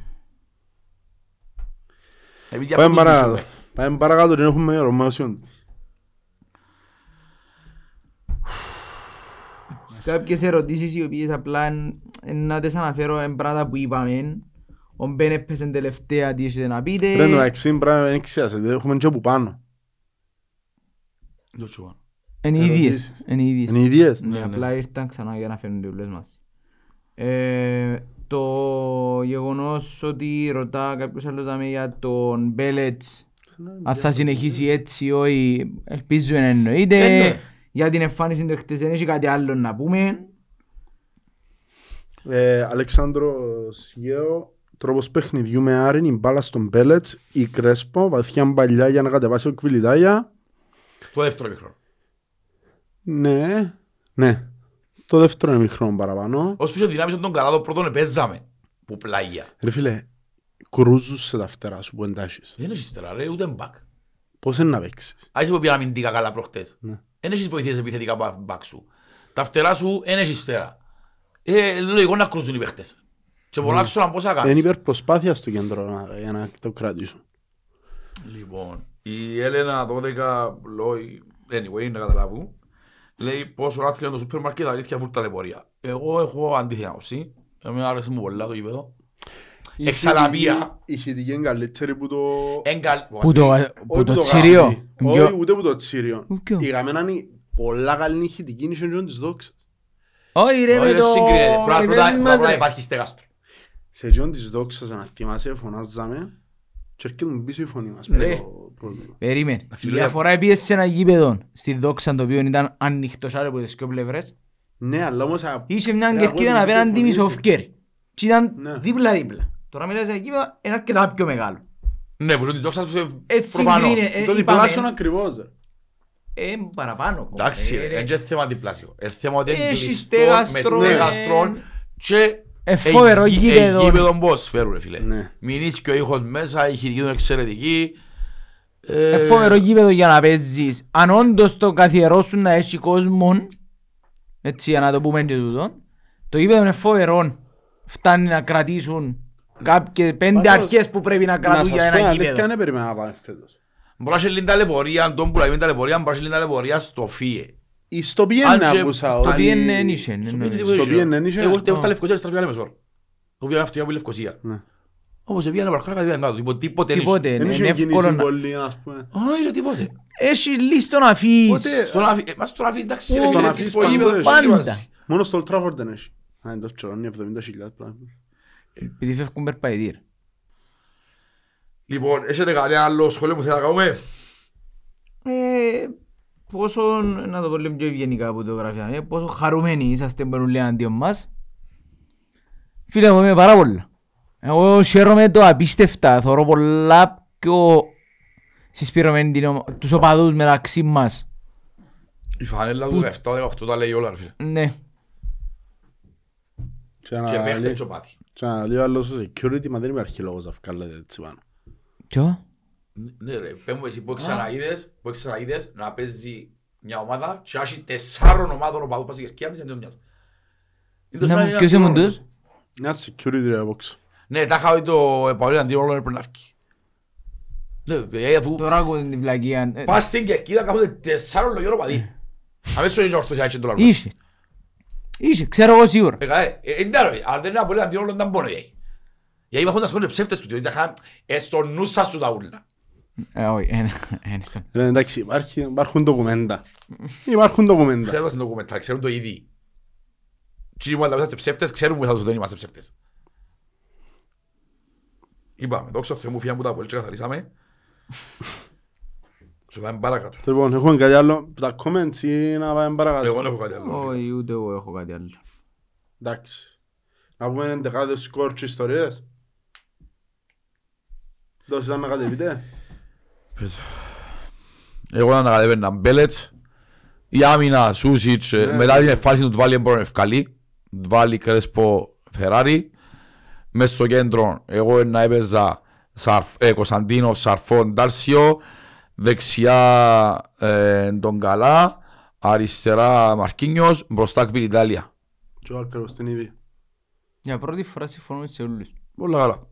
Εμείς για αυτούς ζούμε. Πάμε παρακάτω, δεν έχουμε ρωμάσιον. Κάποιες ερωτήσεις οι οποίες απλά να τις αναφέρω εν πράγματα που είπαμε. Ο Μπεν έπαιζε τελευταία, τι έχετε να πείτε. Πρέπει να εξήν πράγμα, δεν ξέρετε, έχουμε και όπου πάνω. Είναι ίδιες. Είναι ίδιες. Απλά ήρθαν ξανά για να φέρουν τις δουλειές μας. Το γεγονός ότι ρωτά κάποιος άλλος για τον Μπέλετς. Αν θα συνεχίσει έτσι όχι, ελπίζω να εννοείται. Για την εμφάνιση του χτες δεν έχει κάτι άλλο να πούμε. Αλεξάνδρος Γέο, τρόπος παιχνιδιού με Άρην, η μπάλα στον Πέλετς, η Κρέσπο, βαθιά μπαλιά για να κατεβάσει ο Κβιλιτάγια. Το δεύτερο μικρό. Ναι. Το δεύτερο μικρό παραπάνω. Ως πίσω δυνάμεις τον Καράδο πρώτον επέζαμε. Που πλάγια. Ρε φίλε. Κρούζους σε τα φτερά σου που εντάσεις. Δεν έχεις φτερά ρε, ούτε μπακ. πώς είναι να παίξεις. Άσε που πήγαμε την καλά προχτές. Εν έχεις βοηθήσεις επιθετικά μπακ σου. Τα φτερά σου εν έχεις φτερά. Λογικό να κρούζουν οι παίχτες. Και πολλά ξέρω πώς θα κάνεις. Είναι υπερπροσπάθεια στο κέντρο για να το κρατήσουν. Λοιπόν, η Έλενα 12 λέει, anyway, να καταλάβουν. Λέει πόσο λάθος είναι το σούπερ μάρκετ, αλήθεια φούρτα τεπορία. Εγώ έχω αντίθετη άποψη. Εμένα άρεσε μου πολλά το γήπεδο. Εξαλαμία. Η χητική είναι καλύτερη που το... Που το τσίριο. Όχι ούτε που το τσίριο. Η γαμένα είναι πολλά καλή η χητική, είναι και όντως δόξα. Όχι ρε με το... Πρώτα υπάρχει στεγάστρο. Σε όντως δόξα, να θυμάσαι, φωνάζαμε και έρχεται πίσω η φωνή μας. Περίμενε. Η διαφορά πήγε σε ένα γήπεδο στη δόξα, το οποίο ήταν ανοιχτός άρα από τις δυο πλευρές. Ναι, αλλά όμως... Είσαι μια κερκίδα απέναντι μισοφκέρι. Και ήταν δίπλα-δίπλα. Τώρα μιλάς εκεί, είναι αρκετά πιο μεγάλο. Ναι, που δόξα προφανώς. Το διπλάσιο είναι ακριβώς. Παραπάνω. Εντάξει, δεν είναι θέμα διπλάσιο. Είναι θέμα ότι είναι κλειστό με στεγαστρόν και γήπεδο πώς φέρουν, φίλε. Μην είσαι και ο ήχος μέσα, η χειρική του εξαιρετική. Φοβερό γήπεδο για να παίζεις. Αν όντως το καθιερώσουν να έχει κόσμο, έτσι για να το πούμε και τούτο, το γήπεδο είναι φοβερό. Φτάνει να κρατήσουν κάποιες πέντε αρχές που πρέπει να κρατούν για ένα γήπεδο. Να περίμενα να πάμε φέτος. Μπορείς να λύνει ταλαιπωρία, αν τον πουλάει με ταλαιπωρία, μπορείς να λύνει ταλαιπωρία στο ΦΙΕ. Στο πιέννα ακούσα. Στο πιέννα ένιξε. Εγώ στα Λευκοσία στραφιά λέμε σόρ. Εγώ πήγαμε αυτοί από Λευκοσία. Όπως πήγα να παρακολουθώ κάτι να δω. Τίποτε. Είναι εύκολο να... Όχι τίποτε. Έχει λύσει στον αφής. Στον αφής εντάξει. Μόνο στο Old Trafford δεν έχει. Αν το τσορώνει 70.000 πράγματα. Επειδή φεύγουν περπαϊδίρ. Λοιπόν, έχετε κανένα άλλο σχόλιο που θέλετε να κάνουμε. Πόσο, να το πω λέμε πιο ευγενικά από το γραφείο, πόσο χαρούμενοι είσαστε παρουλία αντίον μας. Φίλε μου, είμαι πάρα πολλά. Εγώ χαίρομαι το απίστευτα, θωρώ πολλά πιο συσπηρωμένοι τους οπαδούς μεταξύ μας. Η φανέλα του 17-18 τα λέει όλα, φίλε. Ναι. Και μέχρι έτσι ο πάθη. Και να λέω άλλο στο security, μα δεν είμαι αρχιλόγος να βγάλετε έτσι πάνω. Ποιο? Ναι ρε, πέμπω εσύ που ξαναείδες να παίζει μια ομάδα και άρχει τεσσάρων ομάδων ο παδού πας η Κερκία της, δεν το μοιάζει. Ποιος ήμουν τους? Μια security ρε απόξω. Ναι, τα είχα δει το Παολίνα Αντιόλων έπρεπε να βγει. Τώρα ακούτε την πλακία. Πας στην Κερκίδα κάθονται τεσσάρων λογιών ο παδί. Αμέσως είναι ορθοσιάτσι το λαρκός. Είσαι, ξέρω εγώ σίγουρα. Αν δεν είναι Απολίνα Αντιόλων ήταν πόνο γέι. Γιατί είπα χώντας χώντας ψεύτες του, διότι στον νου σας του τα ούλα. Όχι, εντάξει, υπάρχουν ντοκουμέντα. Υπάρχουν ντοκουμέντα. Ξέρετε τα ντοκουμέντα, ξέρουν το ήδη. Κύριοι μου, αν τα βάζετε ψεύτες, ξέρουν που δεν είμαστε ψεύτες. Είπαμε, δόξα τω Θεώ μου, φύγαμε που τα πολύ και καθαρίσαμε. Σου πάμε παρακάτω. Λοιπόν, έχουμε κάτι άλλο. Τα comments ή να πάμε παρακάτω. Εγώ έχω κάτι άλλο. Όχι, ούτε εγώ έχω κάτι άλλο. Εντάξει. Να πούμε εντεκάδες σκορ και ιστορίες. Δώσεις να με κατεβείτε. Εγώ να κατεβαίνα Μπέλετς. Η άμυνα Σούσιτς μετά την εφάρση του Τουβάλι εμπρόν ευκαλή. Τουβάλι Κρέσπο Φεράρι. Μες στο κέντρο εγώ να έπαιζα Κωνσταντίνο Σαρφόν Ντάρσιο. Δεξιά τον Καλά. Αριστερά Μαρκίνιος. Μπροστά Κβιλιτάλια. Και ο Άλκαρος την ίδια. Για πρώτη φορά συμφωνούμε σε όλους. Πολλά καλά.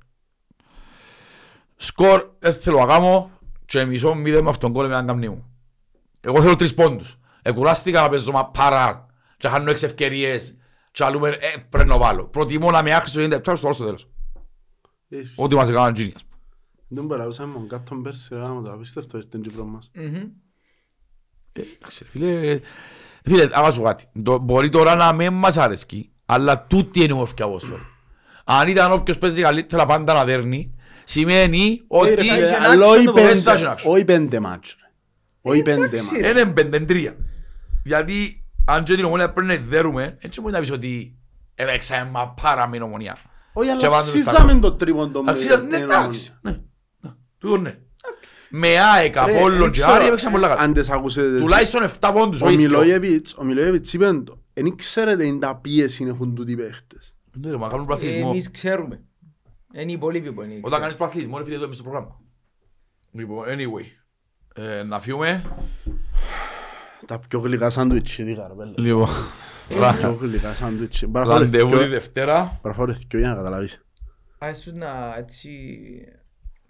Σκορ, θέλω να κάνω και μισό μηδέν με αυτόν κόλ με έναν καμνί μου. Εγώ θέλω 3 πόντους. Εκουράστηκα να παίζω παρά και χάνω 6 ευκαιρίες και αλλούμε πρέπει να βάλω. Προτιμώ να με άξιζω 90 λεπτά στο όλο στο τέλος. Ό,τι μας έκαναν τζίνιας. Δεν παραούσαμε με κάτω πέρσι, αλλά το απίστευτο ήρθε την Κύπρο μας. Εντάξει φίλε, άμα σου κάτι. Μπορεί τώρα να μην μας αρέσκει. Αλλά τούτη είναι ομορφιά ποδόσφαιρο. Αν ήταν όποιος παίζει καλύτερα πάντα να δέρνει, σημαίνει ότι όχι 5 μάτσες. Όχι 5 μάτσες. Είναι 5-3. Γιατί αν και την Ομόνια πρέπει να δέρουμε, έτσι μπορεί να πεις ότι έπαιξαμε μα πάρα με την Ομόνια. Όχι, αλλά αξίζαμε το τρίποντο με την Ομόνια. Εντάξει, ναι. Τούτο ναι. Με ΑΕΚ, Απόλλων και Άρη έπαιξαν πολλά καλά. Τουλάχιστον 7 πόντους. Ο Μιλόγεβιτς είπε το. Εν ξέρετε αν τα πίεση έχουν τούτοι παίχτες. Εμείς ξέρουμε. Είναι οι υπολείποι που είναι. Όταν κάνεις πραθλισμό, ρε φίλε, εδώ είμαι στο πρόγραμμα. Λοιπόν, anyway. Να φύγουμε. Τα πιο γλυκά σάντουιτς είναι η καρπέλα. Λίγο. Τα πιο γλυκά σάντουιτς. Ραντεβού τη Δευτέρα. Παραφορές και για να καταλάβεις. Ας να έτσι...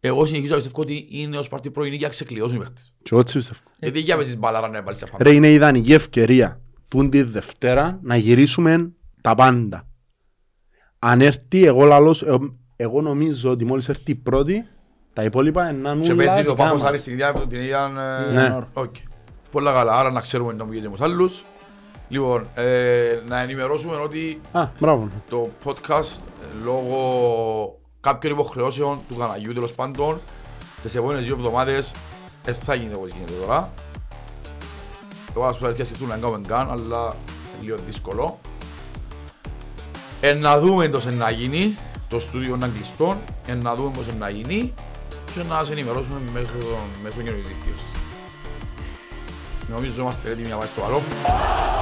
εγώ συνεχίζω να πιστεύω ότι είναι ως πάρτι πρώτη νίκη να ξεκλειώσουν οι παίχτες. Και εγώ έτσι πιστεύω. Γιατί για παίζεις μπαλάρα να επαλείς τα πάντα. Ρε, είναι ιδανική ευκαιρία τούν τη Δευτέρα να γυρίσουμε τα πάντα. Αν έρθει εγώ λαλώς. Εγώ νομίζω ότι μόλις έρθει η πρώτη, τα υπόλοιπα είναι νουλά. Και παίζει το Πάχος Άρης την ίδια... Ναι. Πολλά καλά, άρα να ξέρουμε να μου γίνεται με τους άλλους. Λοιπόν, να ενημερώσουμε ότι το podcast λόγω κάποιων υποχρεώσεων του καναγιού τέλος πάντων τις επόμενες δύο εβδομάδες θα γίνεται όπως γίνεται τώρα. Εγώ ας πω αρκετά σκεφτούν να κάνουμε καν, αλλά λίγο δύσκολο. Να δούμε τόσο να γίνει. Το στούντιο να κλειστώ, να δούμε πώς να γίνει και να σας ενημερώσουμε μέσω κοινωνικής δικτύωσης. Νομίζω είμαστε έτοιμοι να πάει στο καλό.